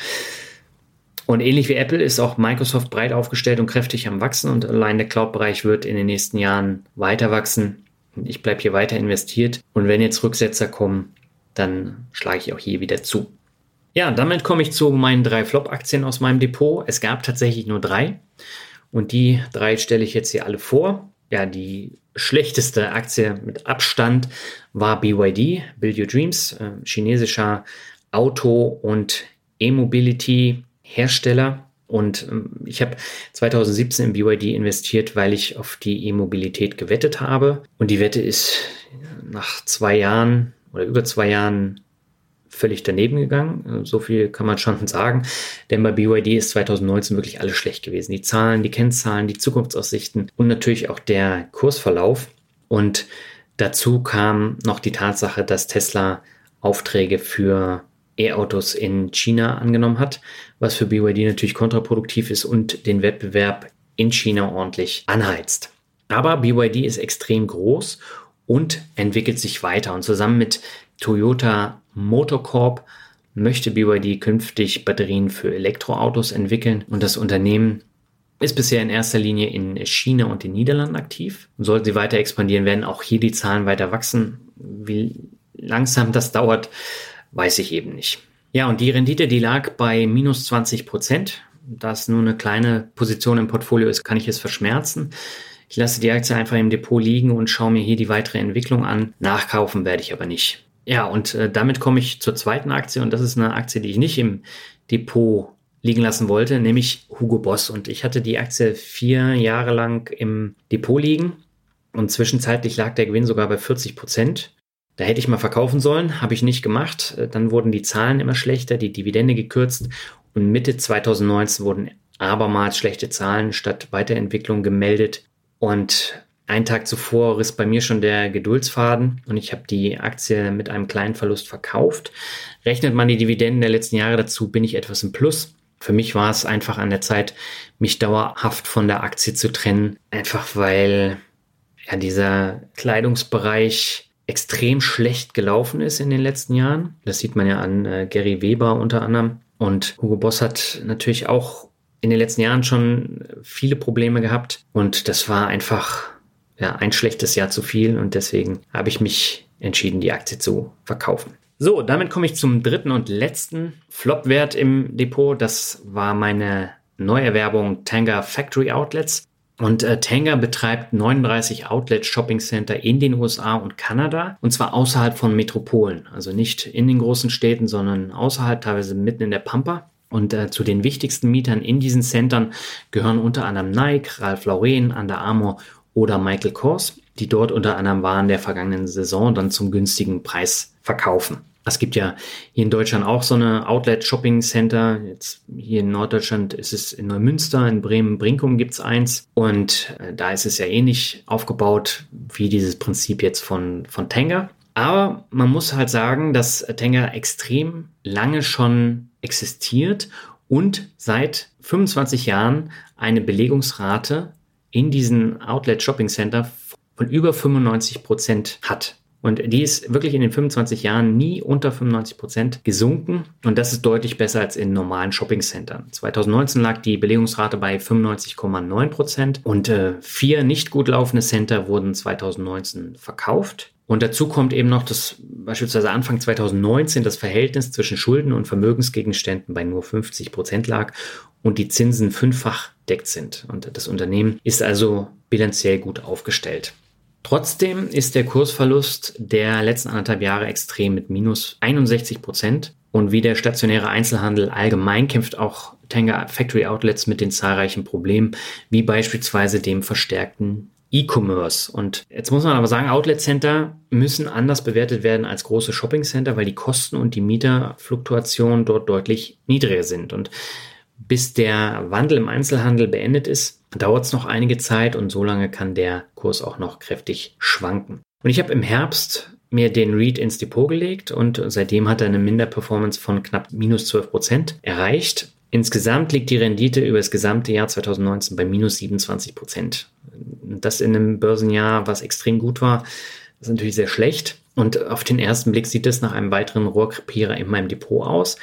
Und ähnlich wie Apple ist auch Microsoft breit aufgestellt und kräftig am Wachsen. Und allein der Cloud-Bereich wird in den nächsten Jahren weiter wachsen. Und ich bleibe hier weiter investiert. Und wenn jetzt Rücksetzer kommen, dann schlage ich auch hier wieder zu. Ja, damit komme ich zu meinen drei Flop-Aktien aus meinem Depot. Es gab tatsächlich nur drei. Und die drei stelle ich jetzt hier alle vor. Ja, die schlechteste Aktie mit Abstand war B Y D, Build Your Dreams, äh, chinesischer Auto- und E-Mobility-Hersteller. Und ähm, ich habe zweitausendsiebzehn in B Y D investiert, weil ich auf die E-Mobilität gewettet habe. Und die Wette ist nach zwei Jahren oder über zwei Jahren völlig daneben gegangen. So viel kann man schon sagen. Denn bei B Y D ist zweitausendneunzehn wirklich alles schlecht gewesen. Die Zahlen, die Kennzahlen, die Zukunftsaussichten und natürlich auch der Kursverlauf. Und dazu kam noch die Tatsache, dass Tesla Aufträge für E-Autos in China angenommen hat, was für B Y D natürlich kontraproduktiv ist und den Wettbewerb in China ordentlich anheizt. Aber B Y D ist extrem groß und entwickelt sich weiter. Und zusammen mit Toyota Motor Corp möchte B Y D künftig Batterien für Elektroautos entwickeln. Und das Unternehmen ist bisher in erster Linie in China und den Niederlanden aktiv. Und sollten sie weiter expandieren, werden auch hier die Zahlen weiter wachsen. Wie langsam das dauert, weiß ich eben nicht. Ja, und die Rendite, die lag bei minus zwanzig Prozent. Da es nur eine kleine Position im Portfolio ist, kann ich es verschmerzen. Ich lasse die Aktie einfach im Depot liegen und schaue mir hier die weitere Entwicklung an. Nachkaufen werde ich aber nicht. Ja, und äh, damit komme ich zur zweiten Aktie, und das ist eine Aktie, die ich nicht im Depot liegen lassen wollte, nämlich Hugo Boss. Und ich hatte die Aktie vier Jahre lang im Depot liegen und zwischenzeitlich lag der Gewinn sogar bei vierzig Prozent. Da hätte ich mal verkaufen sollen, habe ich nicht gemacht. Dann wurden die Zahlen immer schlechter, die Dividende gekürzt und Mitte zweitausendneunzehn wurden abermals schlechte Zahlen statt Weiterentwicklung gemeldet. Und einen Tag zuvor riss bei mir schon der Geduldsfaden und ich habe die Aktie mit einem kleinen Verlust verkauft. Rechnet man die Dividenden der letzten Jahre dazu, bin ich etwas im Plus. Für mich war es einfach an der Zeit, mich dauerhaft von der Aktie zu trennen, einfach weil ja, dieser Kleidungsbereich extrem schlecht gelaufen ist in den letzten Jahren. Das sieht man ja an äh, Gary Weber unter anderem. Und Hugo Boss hat natürlich auch in den letzten Jahren schon viele Probleme gehabt und das war einfach ja, ein schlechtes Jahr zu viel und deswegen habe ich mich entschieden, die Aktie zu verkaufen. So, damit komme ich zum dritten und letzten Flopwert im Depot. Das war meine Neuerwerbung Tanger Factory Outlets. Und äh, Tanger betreibt neununddreißig Outlet Shopping Center in den U S A und Kanada und zwar außerhalb von Metropolen. Also nicht in den großen Städten, sondern außerhalb, teilweise mitten in der Pampa. Und äh, zu den wichtigsten Mietern in diesen Centern gehören unter anderem Nike, Ralph Lauren, Under Armour oder Michael Kors, die dort unter anderem Waren der vergangenen Saison dann zum günstigen Preis verkaufen. Es gibt ja hier in Deutschland auch so eine Outlet-Shopping-Center. Jetzt hier in Norddeutschland ist es in Neumünster, in Bremen-Brinkum gibt es eins. Und äh, da ist es ja ähnlich aufgebaut wie dieses Prinzip jetzt von, von Tanger. Aber man muss halt sagen, dass Tanger extrem lange schon existiert und seit fünfundzwanzig Jahren eine Belegungsrate in diesen Outlet Shopping Center von über fünfundneunzig Prozent hat. Und die ist wirklich in den fünfundzwanzig Jahren nie unter fünfundneunzig Prozent gesunken. Und das ist deutlich besser als in normalen Shoppingcentern. zweitausendneunzehn lag die Belegungsrate bei fünfundneunzig Komma neun Prozent. Und äh, vier nicht gut laufende Center wurden zweitausendneunzehn verkauft. Und dazu kommt eben noch, dass beispielsweise Anfang zweitausendneunzehn das Verhältnis zwischen Schulden und Vermögensgegenständen bei nur fünfzig Prozent lag und die Zinsen fünffach deckt sind. Und das Unternehmen ist also bilanziell gut aufgestellt. Trotzdem ist der Kursverlust der letzten anderthalb Jahre extrem mit minus einundsechzig Prozent. Und wie der stationäre Einzelhandel allgemein kämpft auch Tanger Factory Outlets mit den zahlreichen Problemen, wie beispielsweise dem verstärkten E-Commerce. Und jetzt muss man aber sagen, Outlet-Center müssen anders bewertet werden als große Shopping-Center, weil die Kosten und die Mieterfluktuation dort deutlich niedriger sind. Und bis der Wandel im Einzelhandel beendet ist, dauert es noch einige Zeit und so lange kann der Kurs auch noch kräftig schwanken. Und ich habe im Herbst mir den REIT ins Depot gelegt und seitdem hat er eine Minderperformance von knapp minus zwölf Prozent erreicht. Insgesamt liegt die Rendite über das gesamte Jahr zweitausendneunzehn bei minus siebenundzwanzig Prozent. Das in einem Börsenjahr, was extrem gut war, ist natürlich sehr schlecht. Und auf den ersten Blick sieht es nach einem weiteren Rohrkrepierer in meinem Depot aus.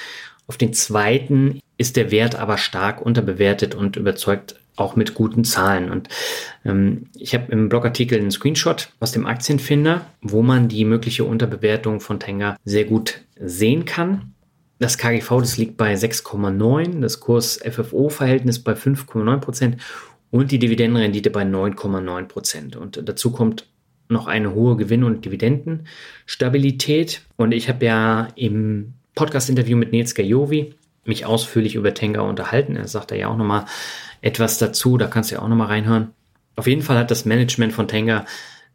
Auf den zweiten ist der Wert aber stark unterbewertet und überzeugt auch mit guten Zahlen. Und ähm, ich habe im Blogartikel einen Screenshot aus dem Aktienfinder, wo man die mögliche Unterbewertung von Tanger sehr gut sehen kann. Das K G V, das liegt bei sechs Komma neun, das Kurs-F F O-Verhältnis bei fünf Komma neun Prozent und die Dividendenrendite bei neun Komma neun Prozent. Und dazu kommt noch eine hohe Gewinn- und Dividendenstabilität. Und ich habe ja im Podcast-Interview mit Nils Gajowi mich ausführlich über Tanger unterhalten. Er sagt da ja auch nochmal etwas dazu, da kannst du ja auch nochmal reinhören. Auf jeden Fall hat das Management von Tanger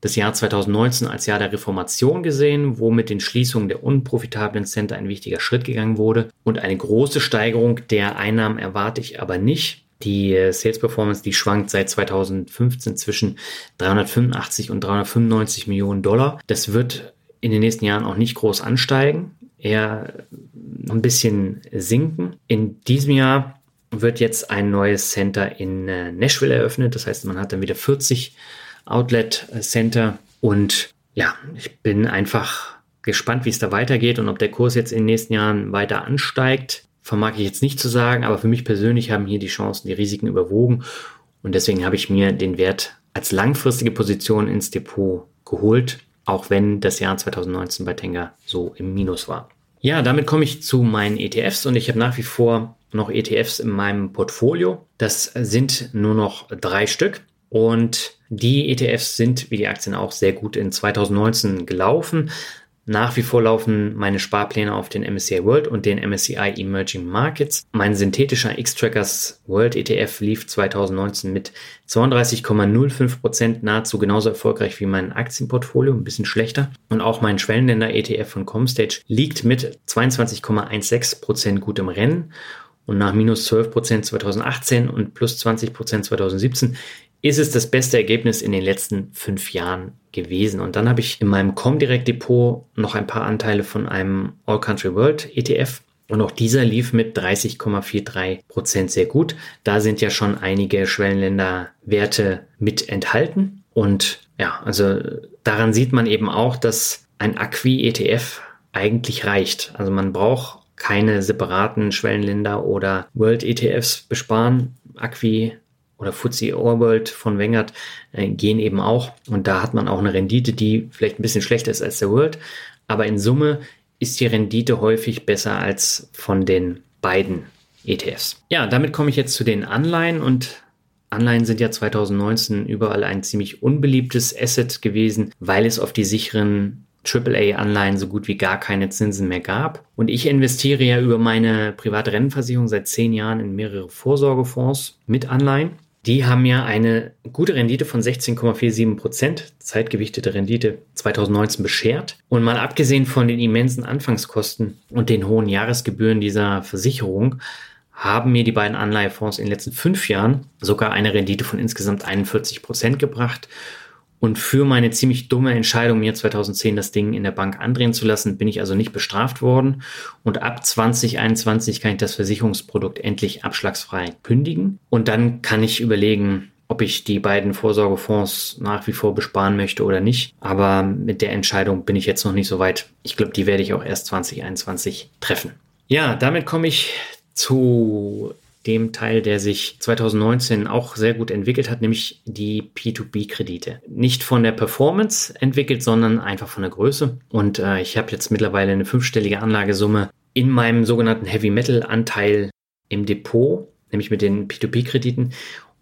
das Jahr zweitausendneunzehn als Jahr der Reformation gesehen, wo mit den Schließungen der unprofitablen Center ein wichtiger Schritt gegangen wurde. Und eine große Steigerung der Einnahmen erwarte ich aber nicht. Die Sales Performance, die schwankt seit zweitausendfünfzehn zwischen dreihundertfünfundachtzig und dreihundertfünfundneunzig Millionen Dollar. Das wird in den nächsten Jahren auch nicht groß ansteigen, eher ein bisschen sinken. In diesem Jahr wird jetzt ein neues Center in Nashville eröffnet. Das heißt, man hat dann wieder vierzig Outlet Center und ja, ich bin einfach gespannt, wie es da weitergeht und ob der Kurs jetzt in den nächsten Jahren weiter ansteigt, vermag ich jetzt nicht zu sagen, aber für mich persönlich haben hier die Chancen, die Risiken überwogen und deswegen habe ich mir den Wert als langfristige Position ins Depot geholt, auch wenn das Jahr zweitausendneunzehn bei Tanger so im Minus war. Ja, damit komme ich zu meinen E T Fs und ich habe nach wie vor noch E T Fs in meinem Portfolio. Das sind nur noch drei Stück. Und die E T Fs sind, wie die Aktien auch, sehr gut in zweitausendneunzehn gelaufen. Nach wie vor laufen meine Sparpläne auf den M S C I World und den M S C I Emerging Markets. Mein synthetischer X-Trackers World E T F lief zweitausendneunzehn mit zweiunddreißig Komma null fünf Prozent nahezu genauso erfolgreich wie mein Aktienportfolio, ein bisschen schlechter. Und auch mein Schwellenländer E T F von Comstage liegt mit zweiundzwanzig Komma sechzehn Prozent gut im Rennen. Und nach minus zwölf Prozent zweitausendachtzehn und plus zwanzig Prozent zweitausendsiebzehn ist es das beste Ergebnis in den letzten fünf Jahren gewesen. Und dann habe ich in meinem Comdirect Depot noch ein paar Anteile von einem All Country World E T F. Und auch dieser lief mit dreißig Komma dreiundvierzig Prozent sehr gut. Da sind ja schon einige Schwellenländerwerte mit enthalten. Und ja, also daran sieht man eben auch, dass ein Acqui-E T F eigentlich reicht. Also man braucht keine separaten Schwellenländer oder World E T Fs besparen. Acqui oder F T S E All-World von Wengert äh, gehen eben auch. Und da hat man auch eine Rendite, die vielleicht ein bisschen schlechter ist als der World. Aber in Summe ist die Rendite häufig besser als von den beiden E T Fs. Ja, damit komme ich jetzt zu den Anleihen. Und Anleihen sind ja zweitausendneunzehn überall ein ziemlich unbeliebtes Asset gewesen, weil es auf die sicheren Triple A Anleihen so gut wie gar keine Zinsen mehr gab. Und ich investiere ja über meine private Rentenversicherung seit zehn Jahren in mehrere Vorsorgefonds mit Anleihen. Die haben ja eine gute Rendite von sechzehn Komma siebenundvierzig Prozent, zeitgewichtete Rendite zweitausendneunzehn beschert. Und mal abgesehen von den immensen Anfangskosten und den hohen Jahresgebühren dieser Versicherung, haben mir die beiden Anleihefonds in den letzten fünf Jahren sogar eine Rendite von insgesamt einundvierzig Prozent gebracht. Und für meine ziemlich dumme Entscheidung, mir zweitausendzehn das Ding in der Bank andrehen zu lassen, bin ich also nicht bestraft worden. Und ab zweitausendeinundzwanzig kann ich das Versicherungsprodukt endlich abschlagsfrei kündigen. Und dann kann ich überlegen, ob ich die beiden Vorsorgefonds nach wie vor besparen möchte oder nicht. Aber mit der Entscheidung bin ich jetzt noch nicht so weit. Ich glaube, die werde ich auch erst zwanzig einundzwanzig treffen. Ja, damit komme ich zu dem Teil, der sich zwanzig neunzehn auch sehr gut entwickelt hat, nämlich die P zwei B Kredite. Nicht von der Performance entwickelt, sondern einfach von der Größe. Und äh, ich habe jetzt mittlerweile eine fünfstellige Anlagesumme in meinem sogenannten Heavy-Metal-Anteil im Depot, nämlich mit den P zwei P Krediten.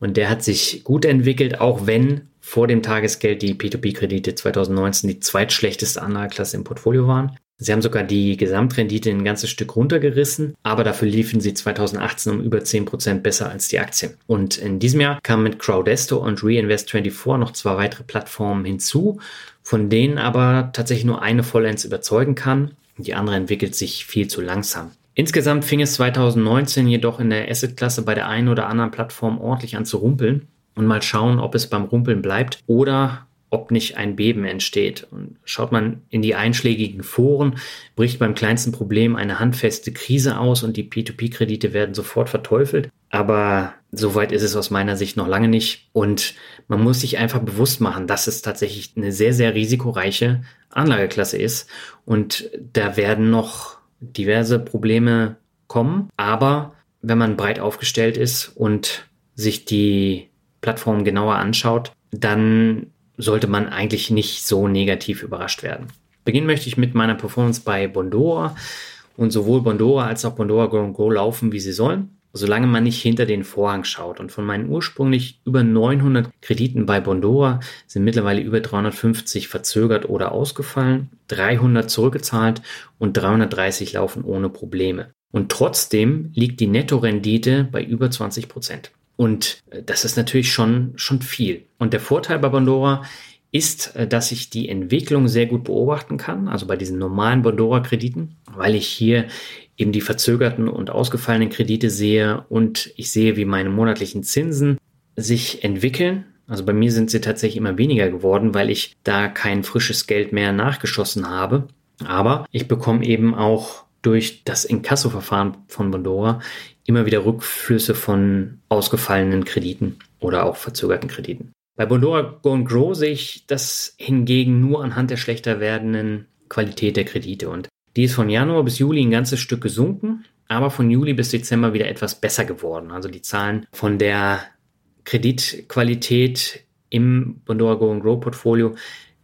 Und der hat sich gut entwickelt, auch wenn vor dem Tagesgeld die P zwei P Kredite zwanzig neunzehn die zweitschlechteste Anlageklasse im Portfolio waren. Sie haben sogar die Gesamtrendite ein ganzes Stück runtergerissen, aber dafür liefen sie zwanzig achtzehn um über zehn Prozent besser als die Aktien. Und in diesem Jahr kamen mit Crowdestor und Reinvest vierundzwanzig noch zwei weitere Plattformen hinzu, von denen aber tatsächlich nur eine vollends überzeugen kann. Die andere entwickelt sich viel zu langsam. Insgesamt fing es zwanzig neunzehn jedoch in der Assetklasse bei der einen oder anderen Plattform ordentlich an zu rumpeln. Und mal schauen, ob es beim Rumpeln bleibt oder ob nicht ein Beben entsteht. Und schaut man in die einschlägigen Foren, bricht beim kleinsten Problem eine handfeste Krise aus und die P zwei P Kredite werden sofort verteufelt. Aber soweit ist es aus meiner Sicht noch lange nicht. Und man muss sich einfach bewusst machen, dass es tatsächlich eine sehr, sehr risikoreiche Anlageklasse ist. Und da werden noch diverse Probleme kommen. Aber wenn man breit aufgestellt ist und sich die Plattform genauer anschaut, dann sollte man eigentlich nicht so negativ überrascht werden. Beginnen möchte ich mit meiner Performance bei Bondora. Und sowohl Bondora als auch Bondora Go and Go laufen, wie sie sollen, solange man nicht hinter den Vorhang schaut. Und von meinen ursprünglich über neunhundert Krediten bei Bondora sind mittlerweile über dreihundertfünfzig verzögert oder ausgefallen, dreihundert zurückgezahlt und dreihundertdreißig laufen ohne Probleme. Und trotzdem liegt die Nettorendite bei über zwanzig Prozent. Und das ist natürlich schon, schon viel. Und der Vorteil bei Bondora ist, dass ich die Entwicklung sehr gut beobachten kann, also bei diesen normalen Bondora-Krediten, weil ich hier eben die verzögerten und ausgefallenen Kredite sehe und ich sehe, wie meine monatlichen Zinsen sich entwickeln. Also bei mir sind sie tatsächlich immer weniger geworden, weil ich da kein frisches Geld mehr nachgeschossen habe. Aber ich bekomme eben auch durch das Inkassoverfahren von Bondora immer wieder Rückflüsse von ausgefallenen Krediten oder auch verzögerten Krediten. Bei Bondora Go and Grow sehe ich das hingegen nur anhand der schlechter werdenden Qualität der Kredite. Und die ist von Januar bis Juli ein ganzes Stück gesunken, aber von Juli bis Dezember wieder etwas besser geworden. Also die Zahlen von der Kreditqualität im Bondora Go and Grow Portfolio,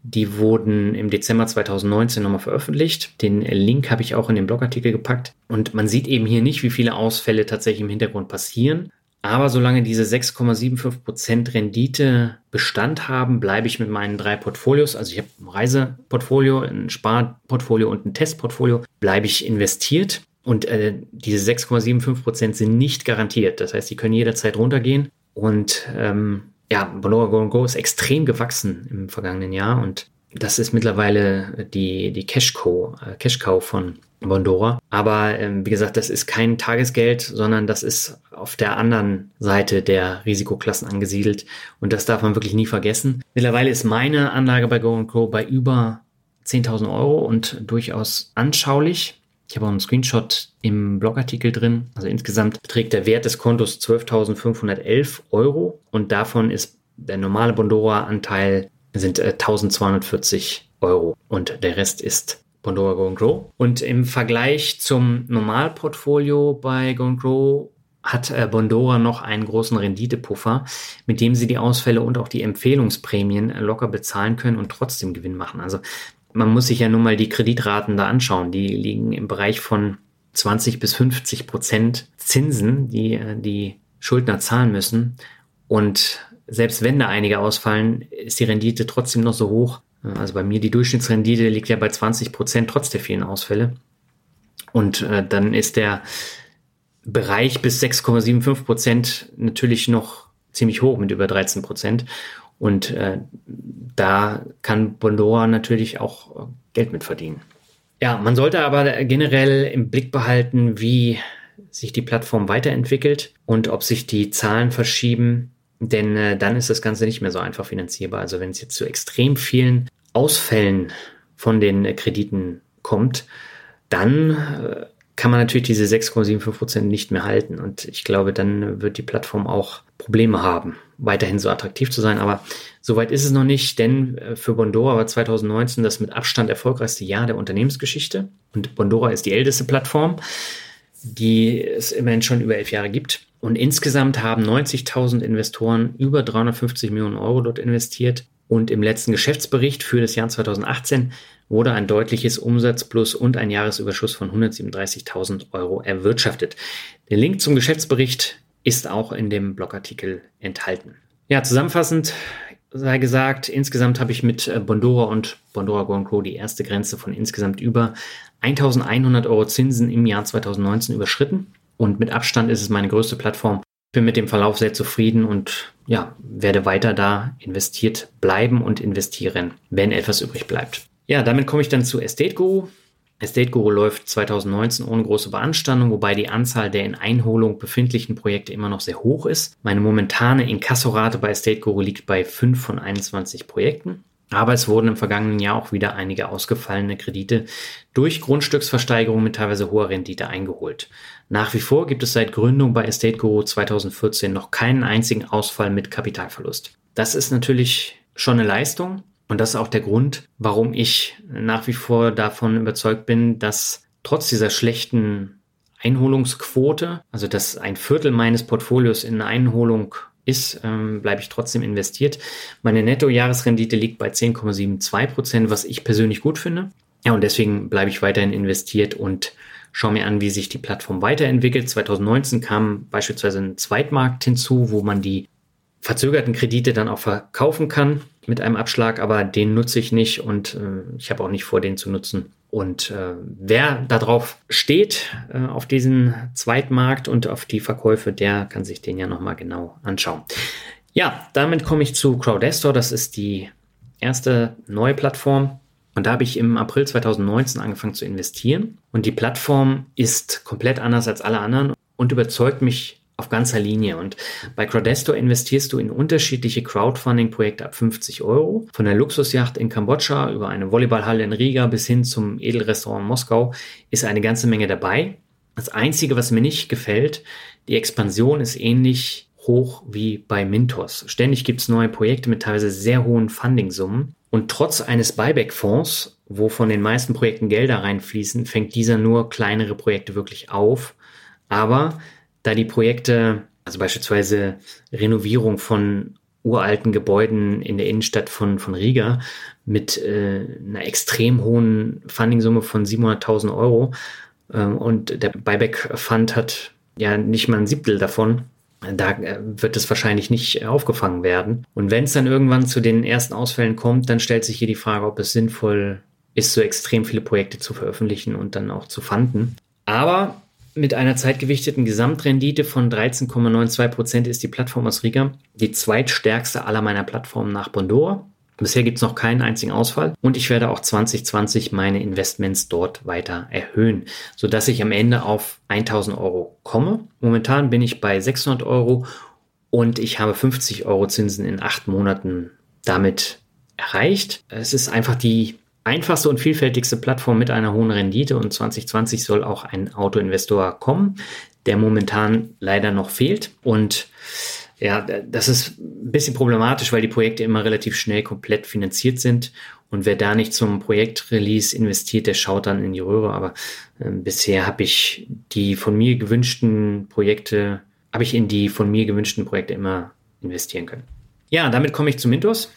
die wurden im Dezember zwanzig neunzehn nochmal veröffentlicht. Den Link habe ich auch in den Blogartikel gepackt. Und man sieht eben hier nicht, wie viele Ausfälle tatsächlich im Hintergrund passieren. Aber solange diese sechs Komma fünfundsiebzig Prozent Rendite Bestand haben, bleibe ich mit meinen drei Portfolios, also ich habe ein Reiseportfolio, ein Sparportfolio und ein Testportfolio, bleibe ich investiert. Und äh, diese sechs Komma fünfundsiebzig Prozent sind nicht garantiert. Das heißt, die können jederzeit runtergehen und ähm, ja, Bondora Go and Go ist extrem gewachsen im vergangenen Jahr und das ist mittlerweile die, die Cash Cow, Cash Cow von Bondora. Aber ähm, wie gesagt, das ist kein Tagesgeld, sondern das ist auf der anderen Seite der Risikoklassen angesiedelt und das darf man wirklich nie vergessen. Mittlerweile ist meine Anlage bei Go and Go bei über zehntausend Euro und durchaus anschaulich. Ich habe auch einen Screenshot im Blogartikel drin. Also insgesamt beträgt der Wert des Kontos zwölftausendfünfhundertelf Euro und davon ist der normale Bondora-Anteil sind äh, eintausendzweihundertvierzig Euro und der Rest ist Bondora Go and Grow. Und im Vergleich zum Normalportfolio bei Go and Grow hat äh, Bondora noch einen großen Renditepuffer, mit dem sie die Ausfälle und auch die Empfehlungsprämien äh, locker bezahlen können und trotzdem Gewinn machen. Also man muss sich ja nun mal die Kreditraten da anschauen. Die liegen im Bereich von zwanzig bis fünfzig Prozent Zinsen, die die Schuldner zahlen müssen. Und selbst wenn da einige ausfallen, ist die Rendite trotzdem noch so hoch. Also bei mir die Durchschnittsrendite liegt ja bei zwanzig Prozent trotz der vielen Ausfälle. Und äh, dann ist der Bereich bis sechs Komma fünfundsiebzig Prozent natürlich noch ziemlich hoch mit über dreizehn Prozent. Und äh, da kann Bondora natürlich auch Geld mit verdienen. Ja, man sollte aber generell im Blick behalten, wie sich die Plattform weiterentwickelt und ob sich die Zahlen verschieben, denn äh, dann ist das Ganze nicht mehr so einfach finanzierbar. Also wenn es jetzt zu extrem vielen Ausfällen von den äh, Krediten kommt, dann äh, kann man natürlich diese sechs Komma sieben fünf Prozent nicht mehr halten. Und ich glaube, dann wird die Plattform auch Probleme haben, weiterhin so attraktiv zu sein. Aber soweit ist es noch nicht, denn für Bondora war zwanzig neunzehn das mit Abstand erfolgreichste Jahr der Unternehmensgeschichte. Und Bondora ist die älteste Plattform, die es immerhin schon über elf Jahre gibt. Und insgesamt haben neunzigtausend Investoren über dreihundertfünfzig Millionen Euro dort investiert. Und im letzten Geschäftsbericht für das Jahr zwanzig achtzehn wurde ein deutliches Umsatzplus und ein Jahresüberschuss von hundertsiebenunddreißigtausend Euro erwirtschaftet. Der Link zum Geschäftsbericht ist auch in dem Blogartikel enthalten. Ja, zusammenfassend sei gesagt, insgesamt habe ich mit Bondora und Bondora Go und Co. die erste Grenze von insgesamt über eintausendeinhundert Euro Zinsen im Jahr zwanzig neunzehn überschritten. Und mit Abstand ist es meine größte Plattform. Ich bin mit dem Verlauf sehr zufrieden und ja, werde weiter da investiert bleiben und investieren, wenn etwas übrig bleibt. Ja, damit komme ich dann zu Estate Guru. Estate Guru läuft zwanzig neunzehn ohne große Beanstandung, wobei die Anzahl der in Einholung befindlichen Projekte immer noch sehr hoch ist. Meine momentane Inkassorate bei Estate Guru liegt bei fünf von einundzwanzig Projekten. Aber es wurden im vergangenen Jahr auch wieder einige ausgefallene Kredite durch Grundstücksversteigerungen mit teilweise hoher Rendite eingeholt. Nach wie vor gibt es seit Gründung bei Estate Guru zwanzig vierzehn noch keinen einzigen Ausfall mit Kapitalverlust. Das ist natürlich schon eine Leistung und das ist auch der Grund, warum ich nach wie vor davon überzeugt bin, dass trotz dieser schlechten Einholungsquote, also dass ein Viertel meines Portfolios in Einholung ist, ähm, bleibe ich trotzdem investiert. Meine Netto-Jahresrendite liegt bei zehn Komma sieben zwei Prozent, was ich persönlich gut finde. Ja, und deswegen bleibe ich weiterhin investiert und schaue mir an, wie sich die Plattform weiterentwickelt. zwanzig neunzehn kam beispielsweise ein Zweitmarkt hinzu, wo man die verzögerten Kredite dann auch verkaufen kann mit einem Abschlag, aber den nutze ich nicht und äh, ich habe auch nicht vor, den zu nutzen. Und äh, wer darauf steht, äh, auf diesen Zweitmarkt und auf die Verkäufe, der kann sich den ja nochmal genau anschauen. Ja, damit komme ich zu Crowdestor. Das ist die erste neue Plattform. Und da habe ich im April zwanzig neunzehn angefangen zu investieren. Und die Plattform ist komplett anders als alle anderen und überzeugt mich auf ganzer Linie. Und bei Crowdestor investierst du in unterschiedliche Crowdfunding-Projekte ab fünfzig Euro. Von der Luxusjacht in Kambodscha über eine Volleyballhalle in Riga bis hin zum Edelrestaurant in Moskau ist eine ganze Menge dabei. Das Einzige, was mir nicht gefällt, die Expansion ist ähnlich hoch wie bei Mintos. Ständig gibt es neue Projekte mit teilweise sehr hohen Fundingsummen. Und trotz eines Buyback-Fonds, wo von den meisten Projekten Gelder reinfließen, fängt dieser nur kleinere Projekte wirklich auf. Aber da die Projekte, also beispielsweise Renovierung von uralten Gebäuden in der Innenstadt von, von Riga mit äh, einer extrem hohen Fundingsumme von siebenhunderttausend Euro äh, und der Buyback-Fund hat ja nicht mal ein Siebtel davon, da äh, wird es wahrscheinlich nicht äh, aufgefangen werden. Und wenn es dann irgendwann zu den ersten Ausfällen kommt, dann stellt sich hier die Frage, ob es sinnvoll ist, so extrem viele Projekte zu veröffentlichen und dann auch zu funden. Aber mit einer zeitgewichteten Gesamtrendite von dreizehn Komma neun zwei Prozent ist die Plattform aus Riga die zweitstärkste aller meiner Plattformen nach Bondora. Bisher gibt es noch keinen einzigen Ausfall und ich werde auch zwanzig zwanzig meine Investments dort weiter erhöhen, sodass ich am Ende auf eintausend Euro komme. Momentan bin ich bei sechshundert Euro und ich habe fünfzig Euro Zinsen in acht Monaten damit erreicht. Es ist einfach die einfachste und vielfältigste Plattform mit einer hohen Rendite und zwanzig zwanzig soll auch ein Autoinvestor kommen, der momentan leider noch fehlt. Und ja, das ist ein bisschen problematisch, weil die Projekte immer relativ schnell komplett finanziert sind und wer da nicht zum Projektrelease investiert, der schaut dann in die Röhre. Aber äh, bisher habe ich die von mir gewünschten Projekte, habe ich in die von mir gewünschten Projekte immer investieren können. Ja, damit komme ich zu Mintos.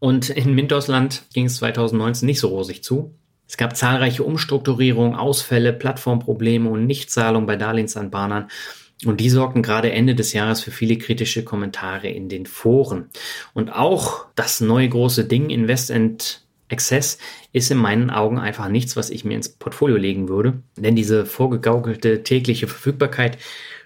Und in Mintosland ging es zwanzig neunzehn nicht so rosig zu. Es gab zahlreiche Umstrukturierungen, Ausfälle, Plattformprobleme und Nichtzahlung bei Darlehensanbahnern. Und die sorgten gerade Ende des Jahres für viele kritische Kommentare in den Foren. Und auch das neue große Ding Invest and Access ist in meinen Augen einfach nichts, was ich mir ins Portfolio legen würde. Denn diese vorgegaukelte tägliche Verfügbarkeit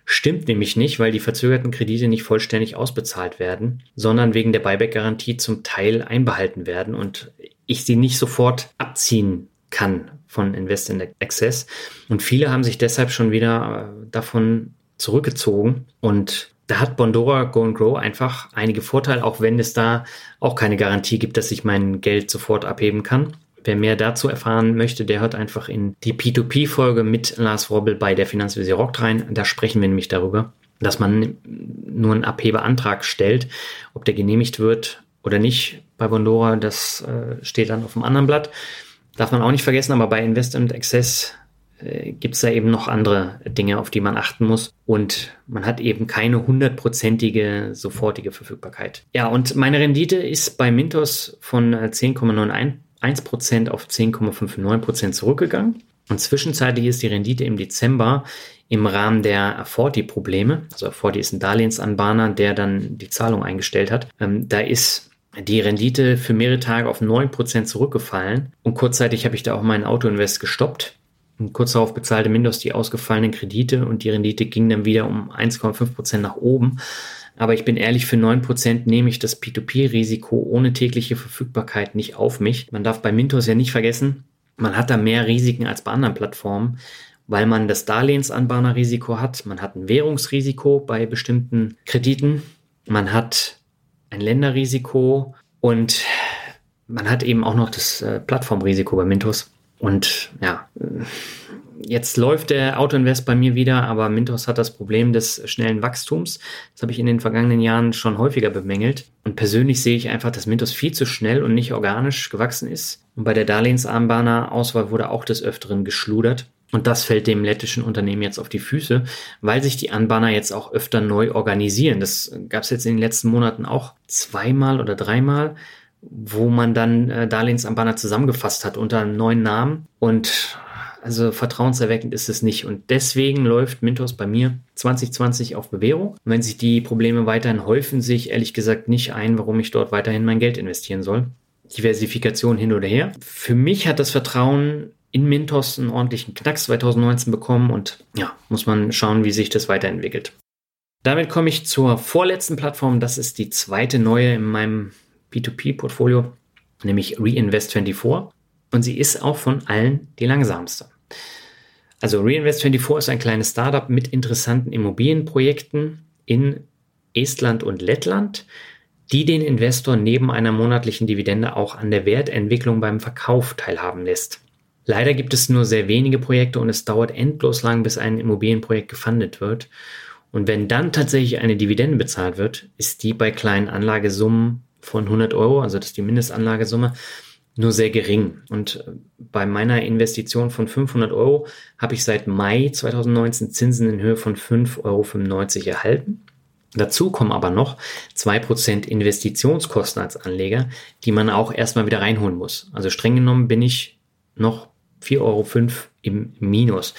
stimmt nämlich nicht, weil die verzögerten Kredite nicht vollständig ausbezahlt werden, sondern wegen der Buyback-Garantie zum Teil einbehalten werden und ich sie nicht sofort abziehen kann von Invest in Access. Und viele haben sich deshalb schon wieder davon zurückgezogen. Und da hat Bondora Go and Grow einfach einige Vorteile, auch wenn es da auch keine Garantie gibt, dass ich mein Geld sofort abheben kann. Wer mehr dazu erfahren möchte, der hört einfach in die P zwei P-Folge mit Lars Wrobbel bei der Finanzwesir rockt rein. Da sprechen wir nämlich darüber, dass man nur einen Abhebeantrag stellt, ob der genehmigt wird oder nicht. Bei Bondora, das äh, steht dann auf dem anderen Blatt. Darf man auch nicht vergessen, aber bei Investment Access äh, gibt es da eben noch andere Dinge, auf die man achten muss. Und man hat eben keine hundertprozentige sofortige Verfügbarkeit. Ja, und meine Rendite ist bei Mintos von zehn Komma neun eins Prozent auf zehn Komma neunundfünfzig Prozent zurückgegangen. Und zwischenzeitlich ist die Rendite im Dezember im Rahmen der Aforti-Probleme, also Aforti ist ein Darlehensanbahner, der dann die Zahlung eingestellt hat, ähm, da ist die Rendite für mehrere Tage auf neun Prozent zurückgefallen. Und kurzzeitig habe ich da auch meinen Autoinvest gestoppt. Und kurz darauf bezahlte Mintos die ausgefallenen Kredite und die Rendite ging dann wieder um eins Komma fünf Prozent nach oben. Aber ich bin ehrlich, für neun Prozent nehme ich das P zwei P-Risiko ohne tägliche Verfügbarkeit nicht auf mich. Man darf bei Mintos ja nicht vergessen, man hat da mehr Risiken als bei anderen Plattformen, weil man das Darlehensanbahnerrisiko hat. Man hat ein Währungsrisiko bei bestimmten Krediten. Man hat ein Länderrisiko und man hat eben auch noch das äh, Plattformrisiko bei Mintos. Und ja, jetzt läuft der Autoinvest bei mir wieder, aber Mintos hat das Problem des schnellen Wachstums. Das habe ich in den vergangenen Jahren schon häufiger bemängelt. Und persönlich sehe ich einfach, dass Mintos viel zu schnell und nicht organisch gewachsen ist. Und bei der Darlehensanbahner-Auswahl wurde auch des Öfteren geschludert. Und das fällt dem lettischen Unternehmen jetzt auf die Füße, weil sich die Anbahner jetzt auch öfter neu organisieren. Das gab es jetzt in den letzten Monaten auch zweimal oder dreimal, wo man dann äh, Darlehensanbahner zusammengefasst hat unter einem neuen Namen. Und also vertrauenserweckend ist es nicht. Und deswegen läuft Mintos bei mir zwanzig zwanzig auf Bewährung. Und wenn sich die Probleme weiterhin häufen, sehe ich ehrlich gesagt nicht ein, warum ich dort weiterhin mein Geld investieren soll. Diversifikation hin oder her. Für mich hat das Vertrauen in Mintos einen ordentlichen Knacks zwanzig neunzehn bekommen. Und ja, muss man schauen, wie sich das weiterentwickelt. Damit komme ich zur vorletzten Plattform. Das ist die zweite neue in meinem P zwei P-Portfolio, nämlich Reinvest vierundzwanzig. Und sie ist auch von allen die langsamste. Also Reinvest vierundzwanzig ist ein kleines Startup mit interessanten Immobilienprojekten in Estland und Lettland, die den Investor neben einer monatlichen Dividende auch an der Wertentwicklung beim Verkauf teilhaben lässt. Leider gibt es nur sehr wenige Projekte und es dauert endlos lang, bis ein Immobilienprojekt gefundet wird. Und wenn dann tatsächlich eine Dividende bezahlt wird, ist die bei kleinen Anlagesummen von hundert Euro, also das ist die Mindestanlagesumme, nur sehr gering. Und bei meiner Investition von fünfhundert Euro habe ich seit Mai zwanzig neunzehn Zinsen in Höhe von fünf Komma fünfundneunzig Euro erhalten. Dazu kommen aber noch zwei Prozent Investitionskosten als Anleger, die man auch erstmal wieder reinholen muss. Also streng genommen bin ich noch vier Komma fünf Euro im Minus.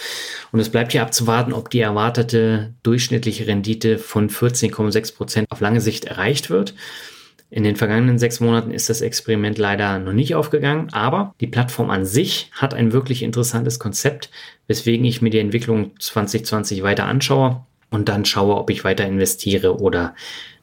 Und es bleibt hier abzuwarten, ob die erwartete durchschnittliche Rendite von vierzehn Komma sechs Prozent auf lange Sicht erreicht wird. In den vergangenen sechs Monaten ist das Experiment leider noch nicht aufgegangen, aber die Plattform an sich hat ein wirklich interessantes Konzept, weswegen ich mir die Entwicklung zwanzig zwanzig weiter anschaue und dann schaue, ob ich weiter investiere oder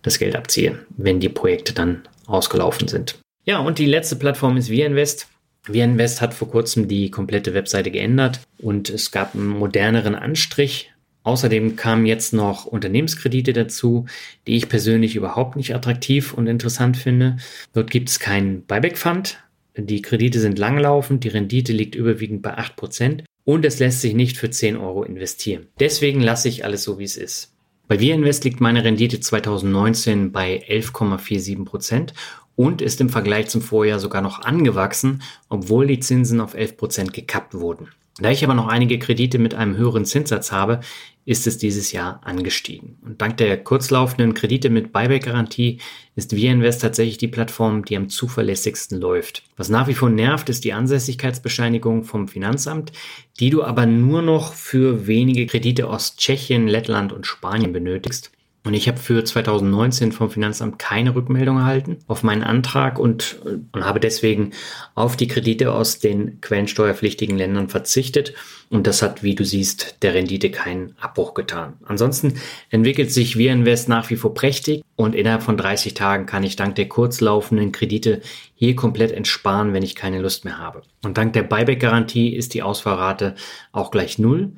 das Geld abziehe, wenn die Projekte dann ausgelaufen sind. Ja, und die letzte Plattform ist WeInvest. WeInvest hat vor kurzem die komplette Webseite geändert und es gab einen moderneren Anstrich. Außerdem kamen jetzt noch Unternehmenskredite dazu, die ich persönlich überhaupt nicht attraktiv und interessant finde. Dort gibt es keinen Buyback-Fund. Die Kredite sind langlaufend, die Rendite liegt überwiegend bei acht Prozent und es lässt sich nicht für zehn Euro investieren. Deswegen lasse ich alles so, wie es ist. Bei WeInvest liegt meine Rendite zwanzig neunzehn bei elf Komma siebenundvierzig Prozent und ist im Vergleich zum Vorjahr sogar noch angewachsen, obwohl die Zinsen auf elf Prozent gekappt wurden. Da ich aber noch einige Kredite mit einem höheren Zinssatz habe, ist es dieses Jahr angestiegen. Und dank der kurzlaufenden Kredite mit Buyback-Garantie ist WeInvest tatsächlich die Plattform, die am zuverlässigsten läuft. Was nach wie vor nervt, ist die Ansässigkeitsbescheinigung vom Finanzamt, die du aber nur noch für wenige Kredite aus Tschechien, Lettland und Spanien benötigst. Und ich habe für zwanzig neunzehn vom Finanzamt keine Rückmeldung erhalten auf meinen Antrag und, und habe deswegen auf die Kredite aus den quellensteuerpflichtigen Ländern verzichtet. Und das hat, wie du siehst, der Rendite keinen Abbruch getan. Ansonsten entwickelt sich WeInvest nach wie vor prächtig und innerhalb von dreißig Tagen kann ich dank der kurzlaufenden Kredite hier komplett entsparen, wenn ich keine Lust mehr habe. Und dank der Buyback-Garantie ist die Ausfallrate auch gleich null.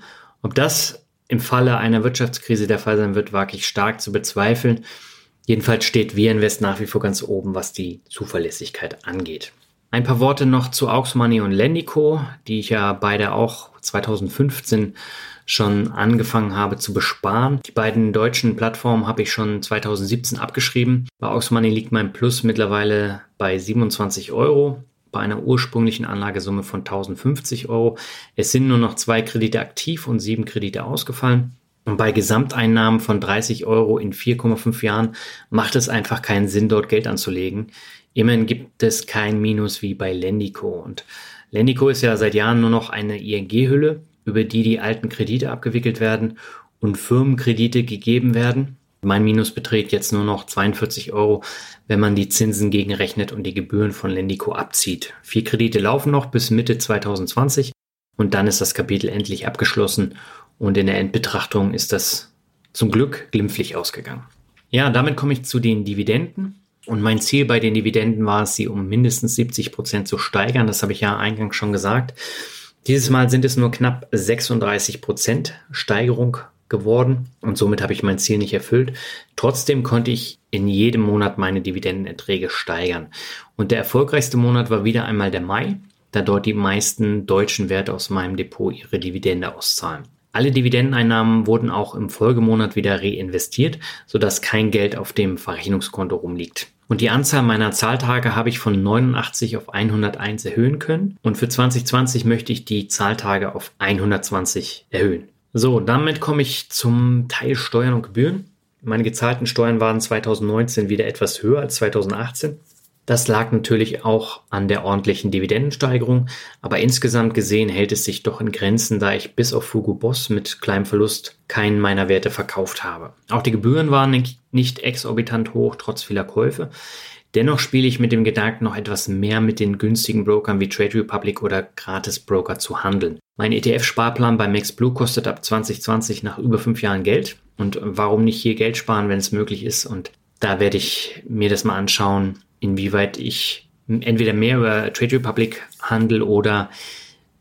Ob das im Falle einer Wirtschaftskrise der Fall sein wird, wage ich stark zu bezweifeln. Jedenfalls steht WeInvest nach wie vor ganz oben, was die Zuverlässigkeit angeht. Ein paar Worte noch zu Auxmoney und Lendico, die ich ja beide auch zwanzig fünfzehn schon angefangen habe zu besparen. Die beiden deutschen Plattformen habe ich schon zwanzig siebzehn abgeschrieben. Bei Auxmoney liegt mein Plus mittlerweile bei siebenundzwanzig Euro, bei einer ursprünglichen Anlagesumme von eintausendfünfzig Euro. Es sind nur noch zwei Kredite aktiv und sieben Kredite ausgefallen. Und bei Gesamteinnahmen von dreißig Euro in vier Komma fünf Jahren macht es einfach keinen Sinn, dort Geld anzulegen. Immerhin gibt es kein Minus wie bei Lendico. Und Lendico ist ja seit Jahren nur noch eine I N G-Hülle, über die die alten Kredite abgewickelt werden und Firmenkredite gegeben werden. Mein Minus beträgt jetzt nur noch zweiundvierzig Euro, wenn man die Zinsen gegenrechnet und die Gebühren von Lendico abzieht. Vier Kredite laufen noch bis Mitte zwanzig zwanzig und dann ist das Kapitel endlich abgeschlossen. Und in der Endbetrachtung ist das zum Glück glimpflich ausgegangen. Ja, damit komme ich zu den Dividenden. Und mein Ziel bei den Dividenden war es, sie um mindestens siebzig Prozent zu steigern. Das habe ich ja eingangs schon gesagt. Dieses Mal sind es nur knapp sechsunddreißig Prozent Steigerung geworden. Und somit habe ich mein Ziel nicht erfüllt. Trotzdem konnte ich in jedem Monat meine Dividendenerträge steigern. Und der erfolgreichste Monat war wieder einmal der Mai, da dort die meisten deutschen Werte aus meinem Depot ihre Dividende auszahlen. Alle Dividendeneinnahmen wurden auch im Folgemonat wieder reinvestiert, sodass kein Geld auf dem Verrechnungskonto rumliegt. Und die Anzahl meiner Zahltage habe ich von neunundachtzig auf hunderteins erhöhen können. Und für zwanzig zwanzig möchte ich die Zahltage auf hundertzwanzig erhöhen. So, damit komme ich zum Teil Steuern und Gebühren. Meine gezahlten Steuern waren zwanzig neunzehn wieder etwas höher als zwanzig achtzehn. Das lag natürlich auch an der ordentlichen Dividendensteigerung, aber insgesamt gesehen hält es sich doch in Grenzen, da ich bis auf Hugo Boss mit kleinem Verlust keinen meiner Werte verkauft habe. Auch die Gebühren waren nicht exorbitant hoch, trotz vieler Käufe. Dennoch spiele ich mit dem Gedanken, noch etwas mehr mit den günstigen Brokern wie Trade Republic oder Gratis-Broker zu handeln. Mein E T F-Sparplan bei MaxBlue kostet ab zwanzig zwanzig nach über fünf Jahren Geld. Und warum nicht hier Geld sparen, wenn es möglich ist? Und da werde ich mir das mal anschauen, inwieweit ich entweder mehr über Trade Republic handel oder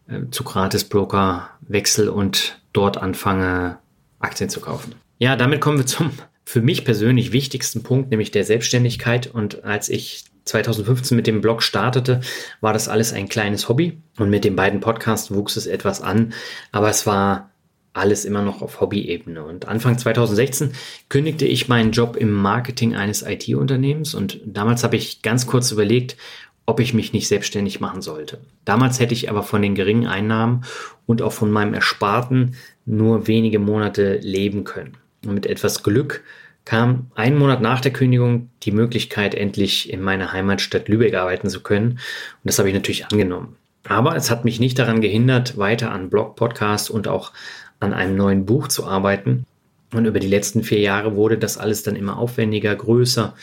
äh, zu Gratis-Broker wechsle und dort anfange, Aktien zu kaufen. Ja, damit kommen wir zum für mich persönlich wichtigsten Punkt, nämlich der Selbstständigkeit. Und als ich zwanzig fünfzehn mit dem Blog startete, war das alles ein kleines Hobby. Und mit den beiden Podcasts wuchs es etwas an, aber es war alles immer noch auf Hobby-Ebene. Und Anfang zwanzig sechzehn kündigte ich meinen Job im Marketing eines I T-Unternehmens und damals habe ich ganz kurz überlegt, ob ich mich nicht selbstständig machen sollte. Damals hätte ich aber von den geringen Einnahmen und auch von meinem Ersparten nur wenige Monate leben können. Und mit etwas Glück kam einen Monat nach der Kündigung die Möglichkeit, endlich in meiner Heimatstadt Lübeck arbeiten zu können. Und das habe ich natürlich angenommen. Aber es hat mich nicht daran gehindert, weiter an Blog, Podcast und auch an einem neuen Buch zu arbeiten. Und über die letzten vier Jahre wurde das alles dann immer aufwendiger, größer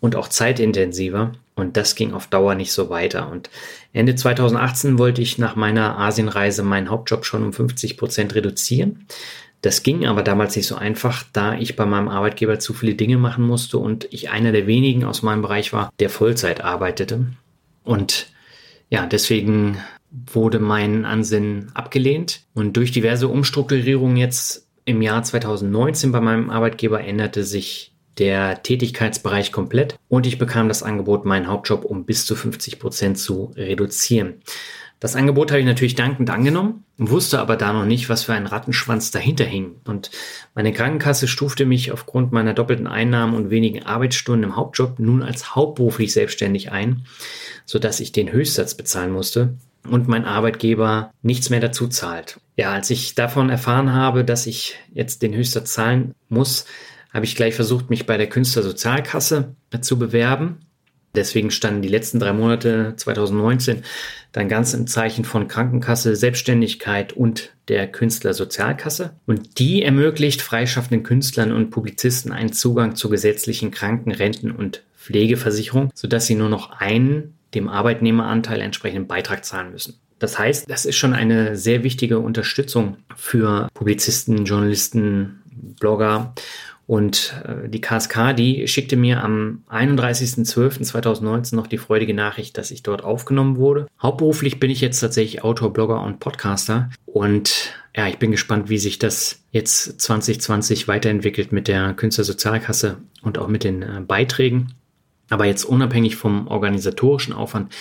und auch zeitintensiver. Und das ging auf Dauer nicht so weiter. Und Ende zwanzig achtzehn wollte ich nach meiner Asienreise meinen Hauptjob schon um fünfzig Prozent reduzieren. Das ging aber damals nicht so einfach, da ich bei meinem Arbeitgeber zu viele Dinge machen musste und ich einer der wenigen aus meinem Bereich war, der Vollzeit arbeitete. Und ja, deswegen wurde mein Ansinnen abgelehnt und durch diverse Umstrukturierungen jetzt im Jahr zwanzig neunzehn bei meinem Arbeitgeber änderte sich der Tätigkeitsbereich komplett und ich bekam das Angebot, meinen Hauptjob um bis zu fünfzig Prozent zu reduzieren. Das Angebot habe ich natürlich dankend angenommen, wusste aber da noch nicht, was für ein Rattenschwanz dahinter hing. Und meine Krankenkasse stufte mich aufgrund meiner doppelten Einnahmen und wenigen Arbeitsstunden im Hauptjob nun als hauptberuflich selbstständig ein, sodass ich den Höchstsatz bezahlen musste und mein Arbeitgeber nichts mehr dazu zahlt. Ja, als ich davon erfahren habe, dass ich jetzt den Höchstsatz zahlen muss, habe ich gleich versucht, mich bei der Künstlersozialkasse zu bewerben. Deswegen standen die letzten drei Monate zwanzig neunzehn dann ganz im Zeichen von Krankenkasse, Selbstständigkeit und der Künstlersozialkasse. Und die ermöglicht freischaffenden Künstlern und Publizisten einen Zugang zur gesetzlichen Kranken-, Renten- und Pflegeversicherung, sodass sie nur noch einen dem Arbeitnehmeranteil entsprechenden Beitrag zahlen müssen. Das heißt, das ist schon eine sehr wichtige Unterstützung für Publizisten, Journalisten, Blogger. Und die K S K, die schickte mir am einunddreißigsten zwölften zweitausendneunzehn noch die freudige Nachricht, dass ich dort aufgenommen wurde. Hauptberuflich bin ich jetzt tatsächlich Autor, Blogger und Podcaster. Und ja, ich bin gespannt, wie sich das jetzt zwanzig zwanzig weiterentwickelt mit der Künstlersozialkasse und auch mit den Beiträgen. Aber jetzt unabhängig vom organisatorischen Aufwand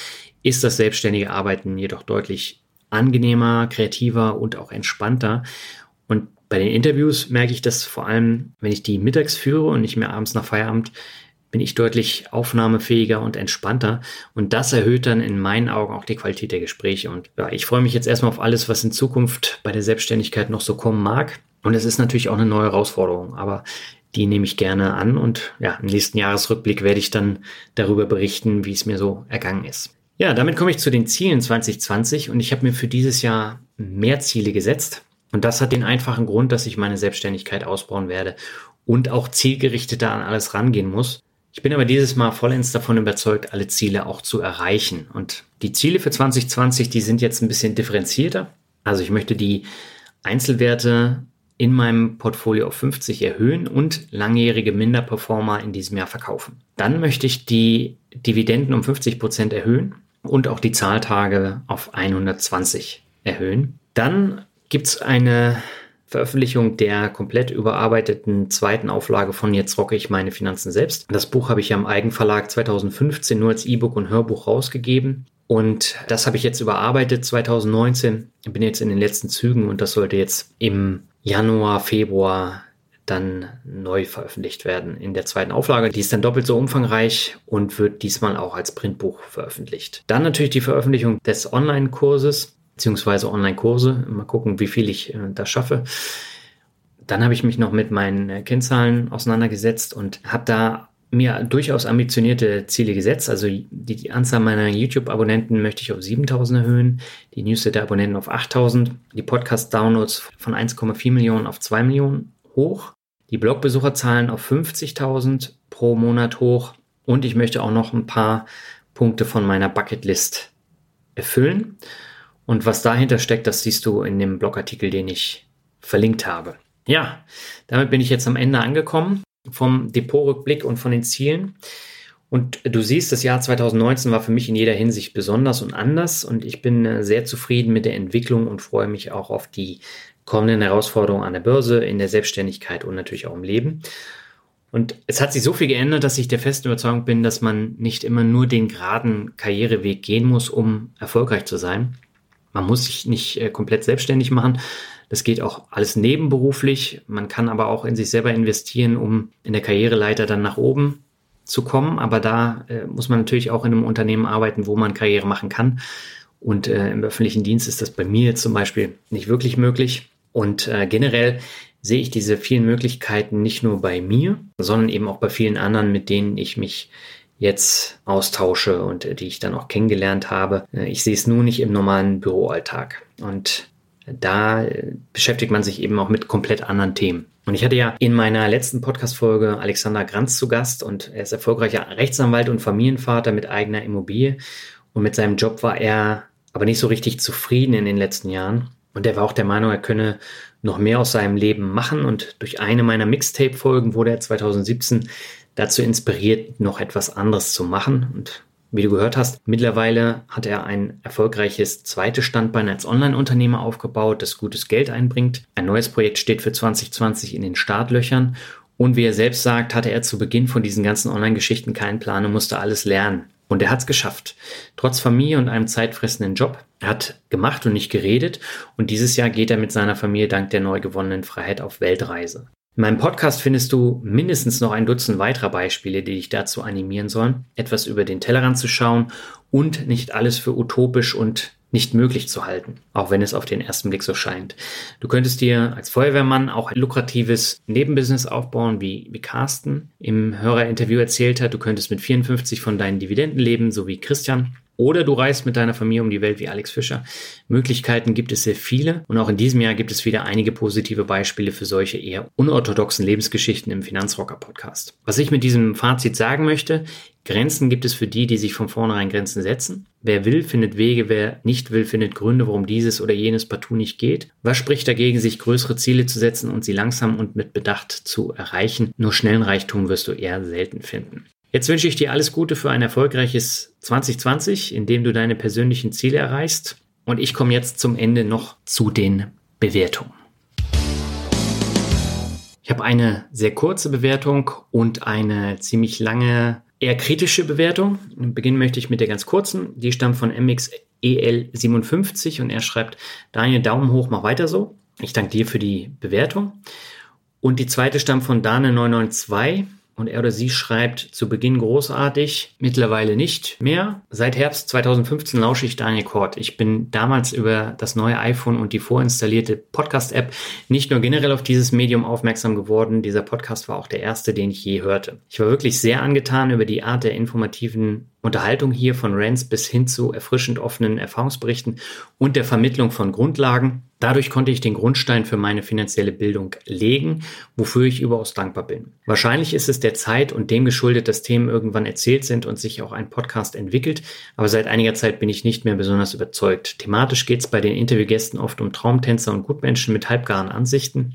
ist das selbstständige Arbeiten jedoch deutlich angenehmer, kreativer und auch entspannter. Und bei den Interviews merke ich das vor allem, wenn ich die mittags führe und nicht mehr abends nach Feierabend, bin ich deutlich aufnahmefähiger und entspannter. Und das erhöht dann in meinen Augen auch die Qualität der Gespräche. Und ja, ich freue mich jetzt erstmal auf alles, was in Zukunft bei der Selbstständigkeit noch so kommen mag. Und es ist natürlich auch eine neue Herausforderung, aber die nehme ich gerne an. Und ja, im nächsten Jahresrückblick werde ich dann darüber berichten, wie es mir so ergangen ist. Ja, damit komme ich zu den Zielen zwanzig zwanzig und ich habe mir für dieses Jahr mehr Ziele gesetzt. Und das hat den einfachen Grund, dass ich meine Selbstständigkeit ausbauen werde und auch zielgerichteter an alles rangehen muss. Ich bin aber dieses Mal vollends davon überzeugt, alle Ziele auch zu erreichen. Und die Ziele für zwanzig zwanzig, die sind jetzt ein bisschen differenzierter. Also ich möchte die Einzelwerte in meinem Portfolio auf fünfzig erhöhen und langjährige Minderperformer in diesem Jahr verkaufen. Dann möchte ich die Dividenden um fünfzig Prozent erhöhen und auch die Zahltage auf hundertzwanzig erhöhen. Dann gibt es eine Veröffentlichung der komplett überarbeiteten zweiten Auflage von Jetzt rocke ich meine Finanzen selbst. Das Buch habe ich ja im Eigenverlag zweitausendfünfzehn nur als E-Book und Hörbuch rausgegeben. Und das habe ich jetzt überarbeitet zweitausendneunzehn. Ich bin jetzt in den letzten Zügen und das sollte jetzt im Januar, Februar dann neu veröffentlicht werden in der zweiten Auflage. Die ist dann doppelt so umfangreich und wird diesmal auch als Printbuch veröffentlicht. Dann natürlich die Veröffentlichung des Online-Kurses beziehungsweise Online-Kurse. Mal gucken, wie viel ich äh, das schaffe. Dann habe ich mich noch mit meinen äh, Kennzahlen auseinandergesetzt und habe da mir durchaus ambitionierte Ziele gesetzt. Also die, die Anzahl meiner YouTube-Abonnenten möchte ich auf siebentausend erhöhen, die Newsletter-Abonnenten auf achttausend, die Podcast-Downloads von eins Komma vier Millionen auf zwei Millionen hoch, die Blog-Besucherzahlen auf fünfzigtausend pro Monat hoch und ich möchte auch noch ein paar Punkte von meiner Bucketlist erfüllen. Und was dahinter steckt, das siehst du in dem Blogartikel, den ich verlinkt habe. Ja, damit bin ich jetzt am Ende angekommen vom Depotrückblick und von den Zielen. Und du siehst, das Jahr zweitausendneunzehn war für mich in jeder Hinsicht besonders und anders und ich bin sehr zufrieden mit der Entwicklung und freue mich auch auf die kommenden Herausforderungen an der Börse, in der Selbstständigkeit und natürlich auch im Leben. Und es hat sich so viel geändert, dass ich der festen Überzeugung bin, dass man nicht immer nur den geraden Karriereweg gehen muss, um erfolgreich zu sein. Man muss sich nicht komplett selbstständig machen. Das geht auch alles nebenberuflich. Man kann aber auch in sich selber investieren, um in der Karriereleiter dann nach oben zu kommen. Aber da äh, muss man natürlich auch in einem Unternehmen arbeiten, wo man Karriere machen kann. Und äh, im öffentlichen Dienst ist das bei mir zum Beispiel nicht wirklich möglich. Und äh, generell sehe ich diese vielen Möglichkeiten nicht nur bei mir, sondern eben auch bei vielen anderen, mit denen ich mich jetzt austausche und die ich dann auch kennengelernt habe. Ich sehe es nur nicht im normalen Büroalltag. Und da beschäftigt man sich eben auch mit komplett anderen Themen. Und ich hatte ja in meiner letzten Podcast-Folge Alexander Granz zu Gast und er ist erfolgreicher Rechtsanwalt und Familienvater mit eigener Immobilie. Und mit seinem Job war er aber nicht so richtig zufrieden in den letzten Jahren. Und er war auch der Meinung, er könne noch mehr aus seinem Leben machen. Und durch eine meiner Mixtape-Folgen wurde er zweitausendsiebzehn dazu inspiriert, noch etwas anderes zu machen. Und wie du gehört hast, mittlerweile hat er ein erfolgreiches zweites Standbein als Online-Unternehmer aufgebaut, das gutes Geld einbringt. Ein neues Projekt steht für zwanzig zwanzig in den Startlöchern. Und wie er selbst sagt, hatte er zu Beginn von diesen ganzen Online-Geschichten keinen Plan und musste alles lernen. Und er hat es geschafft. Trotz Familie und einem zeitfressenden Job. Er hat gemacht und nicht geredet. Und dieses Jahr geht er mit seiner Familie dank der neu gewonnenen Freiheit auf Weltreise. In meinem Podcast findest du mindestens noch ein Dutzend weiterer Beispiele, die dich dazu animieren sollen, etwas über den Tellerrand zu schauen und nicht alles für utopisch und nicht möglich zu halten, auch wenn es auf den ersten Blick so scheint. Du könntest dir als Feuerwehrmann auch ein lukratives Nebenbusiness aufbauen, wie, wie Carsten im Hörerinterview erzählt hat. Du könntest mit vierundfünfzig von deinen Dividenden leben, so wie Christian. Oder du reist mit deiner Familie um die Welt wie Alex Fischer. Möglichkeiten gibt es sehr viele und auch in diesem Jahr gibt es wieder einige positive Beispiele für solche eher unorthodoxen Lebensgeschichten im Finanzrocker-Podcast. Was ich mit diesem Fazit sagen möchte, Grenzen gibt es für die, die sich von vornherein Grenzen setzen. Wer will, findet Wege, wer nicht will, findet Gründe, warum dieses oder jenes partout nicht geht. Was spricht dagegen, sich größere Ziele zu setzen und sie langsam und mit Bedacht zu erreichen? Nur schnellen Reichtum wirst du eher selten finden. Jetzt wünsche ich dir alles Gute für ein erfolgreiches zwanzig zwanzig, in dem du deine persönlichen Ziele erreichst. Und ich komme jetzt zum Ende noch zu den Bewertungen. Ich habe eine sehr kurze Bewertung und eine ziemlich lange eher kritische Bewertung. Beginnen möchte ich mit der ganz kurzen. Die stammt von M X E L siebenundfünfzig und er schreibt: Daniel, Daumen hoch, mach weiter so. Ich danke dir für die Bewertung. Und die zweite stammt von Dane neun neun zwei und er oder sie schreibt: Zu Beginn großartig, mittlerweile nicht mehr. Seit Herbst zweitausendfünfzehn lausche ich Daniel Kort. Ich bin damals über das neue iPhone und die vorinstallierte Podcast-App nicht nur generell auf dieses Medium aufmerksam geworden, dieser Podcast war auch der erste, den ich je hörte. Ich war wirklich sehr angetan über die Art der informativen Unterhaltung hier, von Rants bis hin zu erfrischend offenen Erfahrungsberichten und der Vermittlung von Grundlagen. Dadurch konnte ich den Grundstein für meine finanzielle Bildung legen, wofür ich überaus dankbar bin. Wahrscheinlich ist es der Zeit und dem geschuldet, dass Themen irgendwann erzählt sind und sich auch ein Podcast entwickelt, aber seit einiger Zeit bin ich nicht mehr besonders überzeugt. Thematisch geht es bei den Interviewgästen oft um Traumtänzer und Gutmenschen mit halbgaren Ansichten.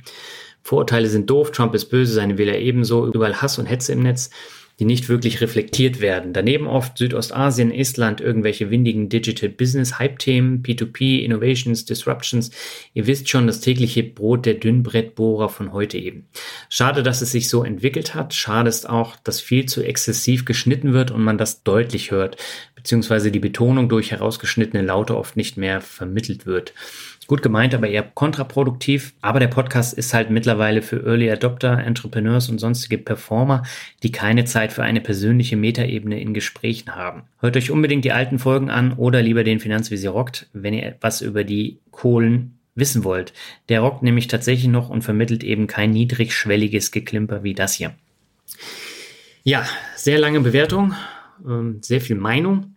Vorurteile sind doof, Trump ist böse, seine Wähler ebenso, überall Hass und Hetze im Netz, die nicht wirklich reflektiert werden. Daneben oft Südostasien, Estland, irgendwelche windigen Digital Business, Hype-Themen, P zwei P, Innovations, Disruptions. Ihr wisst schon, das tägliche Brot der Dünnbrettbohrer von heute eben. Schade, dass es sich so entwickelt hat. Schade ist auch, dass viel zu exzessiv geschnitten wird und man das deutlich hört, beziehungsweise die Betonung durch herausgeschnittene Laute oft nicht mehr vermittelt wird. Gut gemeint, aber eher kontraproduktiv. Aber der Podcast ist halt mittlerweile für Early Adopter, Entrepreneurs und sonstige Performer, die keine Zeit für eine persönliche Metaebene in Gesprächen haben. Hört euch unbedingt die alten Folgen an oder lieber den Finanzwesir rockt, wenn ihr etwas über die Kohlen wissen wollt. Der rockt nämlich tatsächlich noch und vermittelt eben kein niedrigschwelliges Geklimper wie das hier. Ja, sehr lange Bewertung, sehr viel Meinung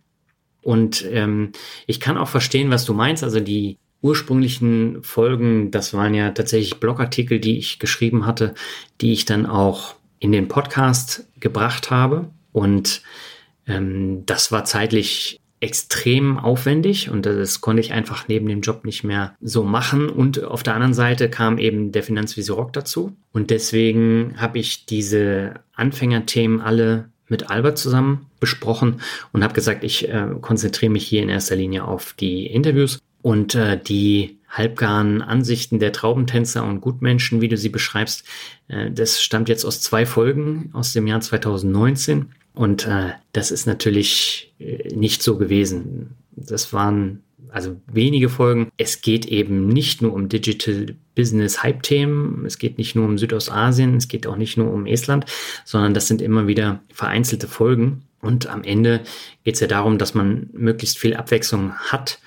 und ähm, ich kann auch verstehen, was du meinst. Also die ursprünglichen Folgen, das waren ja tatsächlich Blogartikel, die ich geschrieben hatte, die ich dann auch in den Podcast gebracht habe. Und ähm, das war zeitlich extrem aufwendig und das konnte ich einfach neben dem Job nicht mehr so machen. Und auf der anderen Seite kam eben der Finanzwesir rockt dazu. Und deswegen habe ich diese Anfängerthemen alle mit Albert zusammen besprochen und habe gesagt, ich äh, konzentriere mich hier in erster Linie auf die Interviews. Und äh, die halbgaren Ansichten der Traubentänzer und Gutmenschen, wie du sie beschreibst, äh, das stammt jetzt aus zwei Folgen aus dem Jahr zweitausendneunzehn. Und äh, das ist natürlich äh, nicht so gewesen. Das waren also wenige Folgen. Es geht eben nicht nur um Digital Business Hype-Themen. Es geht nicht nur um Südostasien. Es geht auch nicht nur um Estland, sondern das sind immer wieder vereinzelte Folgen. Und am Ende geht es ja darum, dass man möglichst viel Abwechslung hat,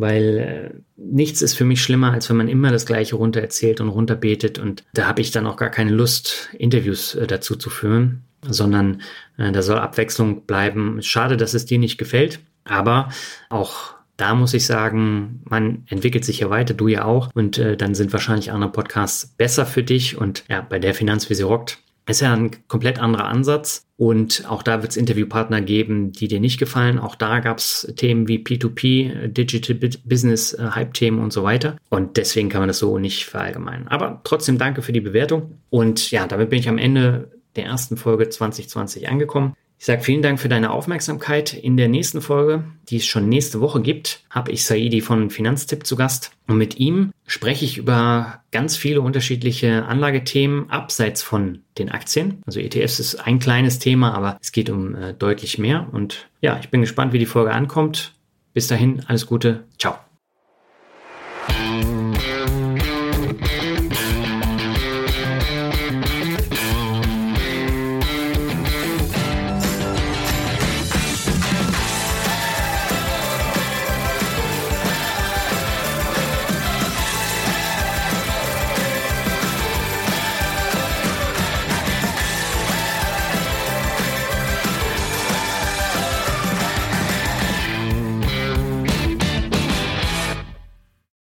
weil äh, nichts ist für mich schlimmer, als wenn man immer das Gleiche runter erzählt und runterbetet. Und da habe ich dann auch gar keine Lust, Interviews äh, dazu zu führen, sondern äh, da soll Abwechslung bleiben. Schade, dass es dir nicht gefällt, aber auch da muss ich sagen, man entwickelt sich ja weiter, du ja auch. Und äh, dann sind wahrscheinlich andere Podcasts besser für dich. Und ja, bei der Finanzwesir rockt ist ja ein komplett anderer Ansatz und auch da wird es Interviewpartner geben, die dir nicht gefallen. Auch da gab es Themen wie P zwei P, Digital Business, Hype-Themen und so weiter. Und deswegen kann man das so nicht verallgemeinern. Aber trotzdem danke für die Bewertung. Und ja, damit bin ich am Ende der ersten Folge zwanzig zwanzig angekommen. Ich sage vielen Dank für deine Aufmerksamkeit. In der nächsten Folge, die es schon nächste Woche gibt, habe ich Saidi von Finanztipp zu Gast. Und mit ihm spreche ich über ganz viele unterschiedliche Anlagethemen abseits von den Aktien. Also E T Fs ist ein kleines Thema, aber es geht um äh, deutlich mehr. Und ja, ich bin gespannt, wie die Folge ankommt. Bis dahin, alles Gute. Ciao.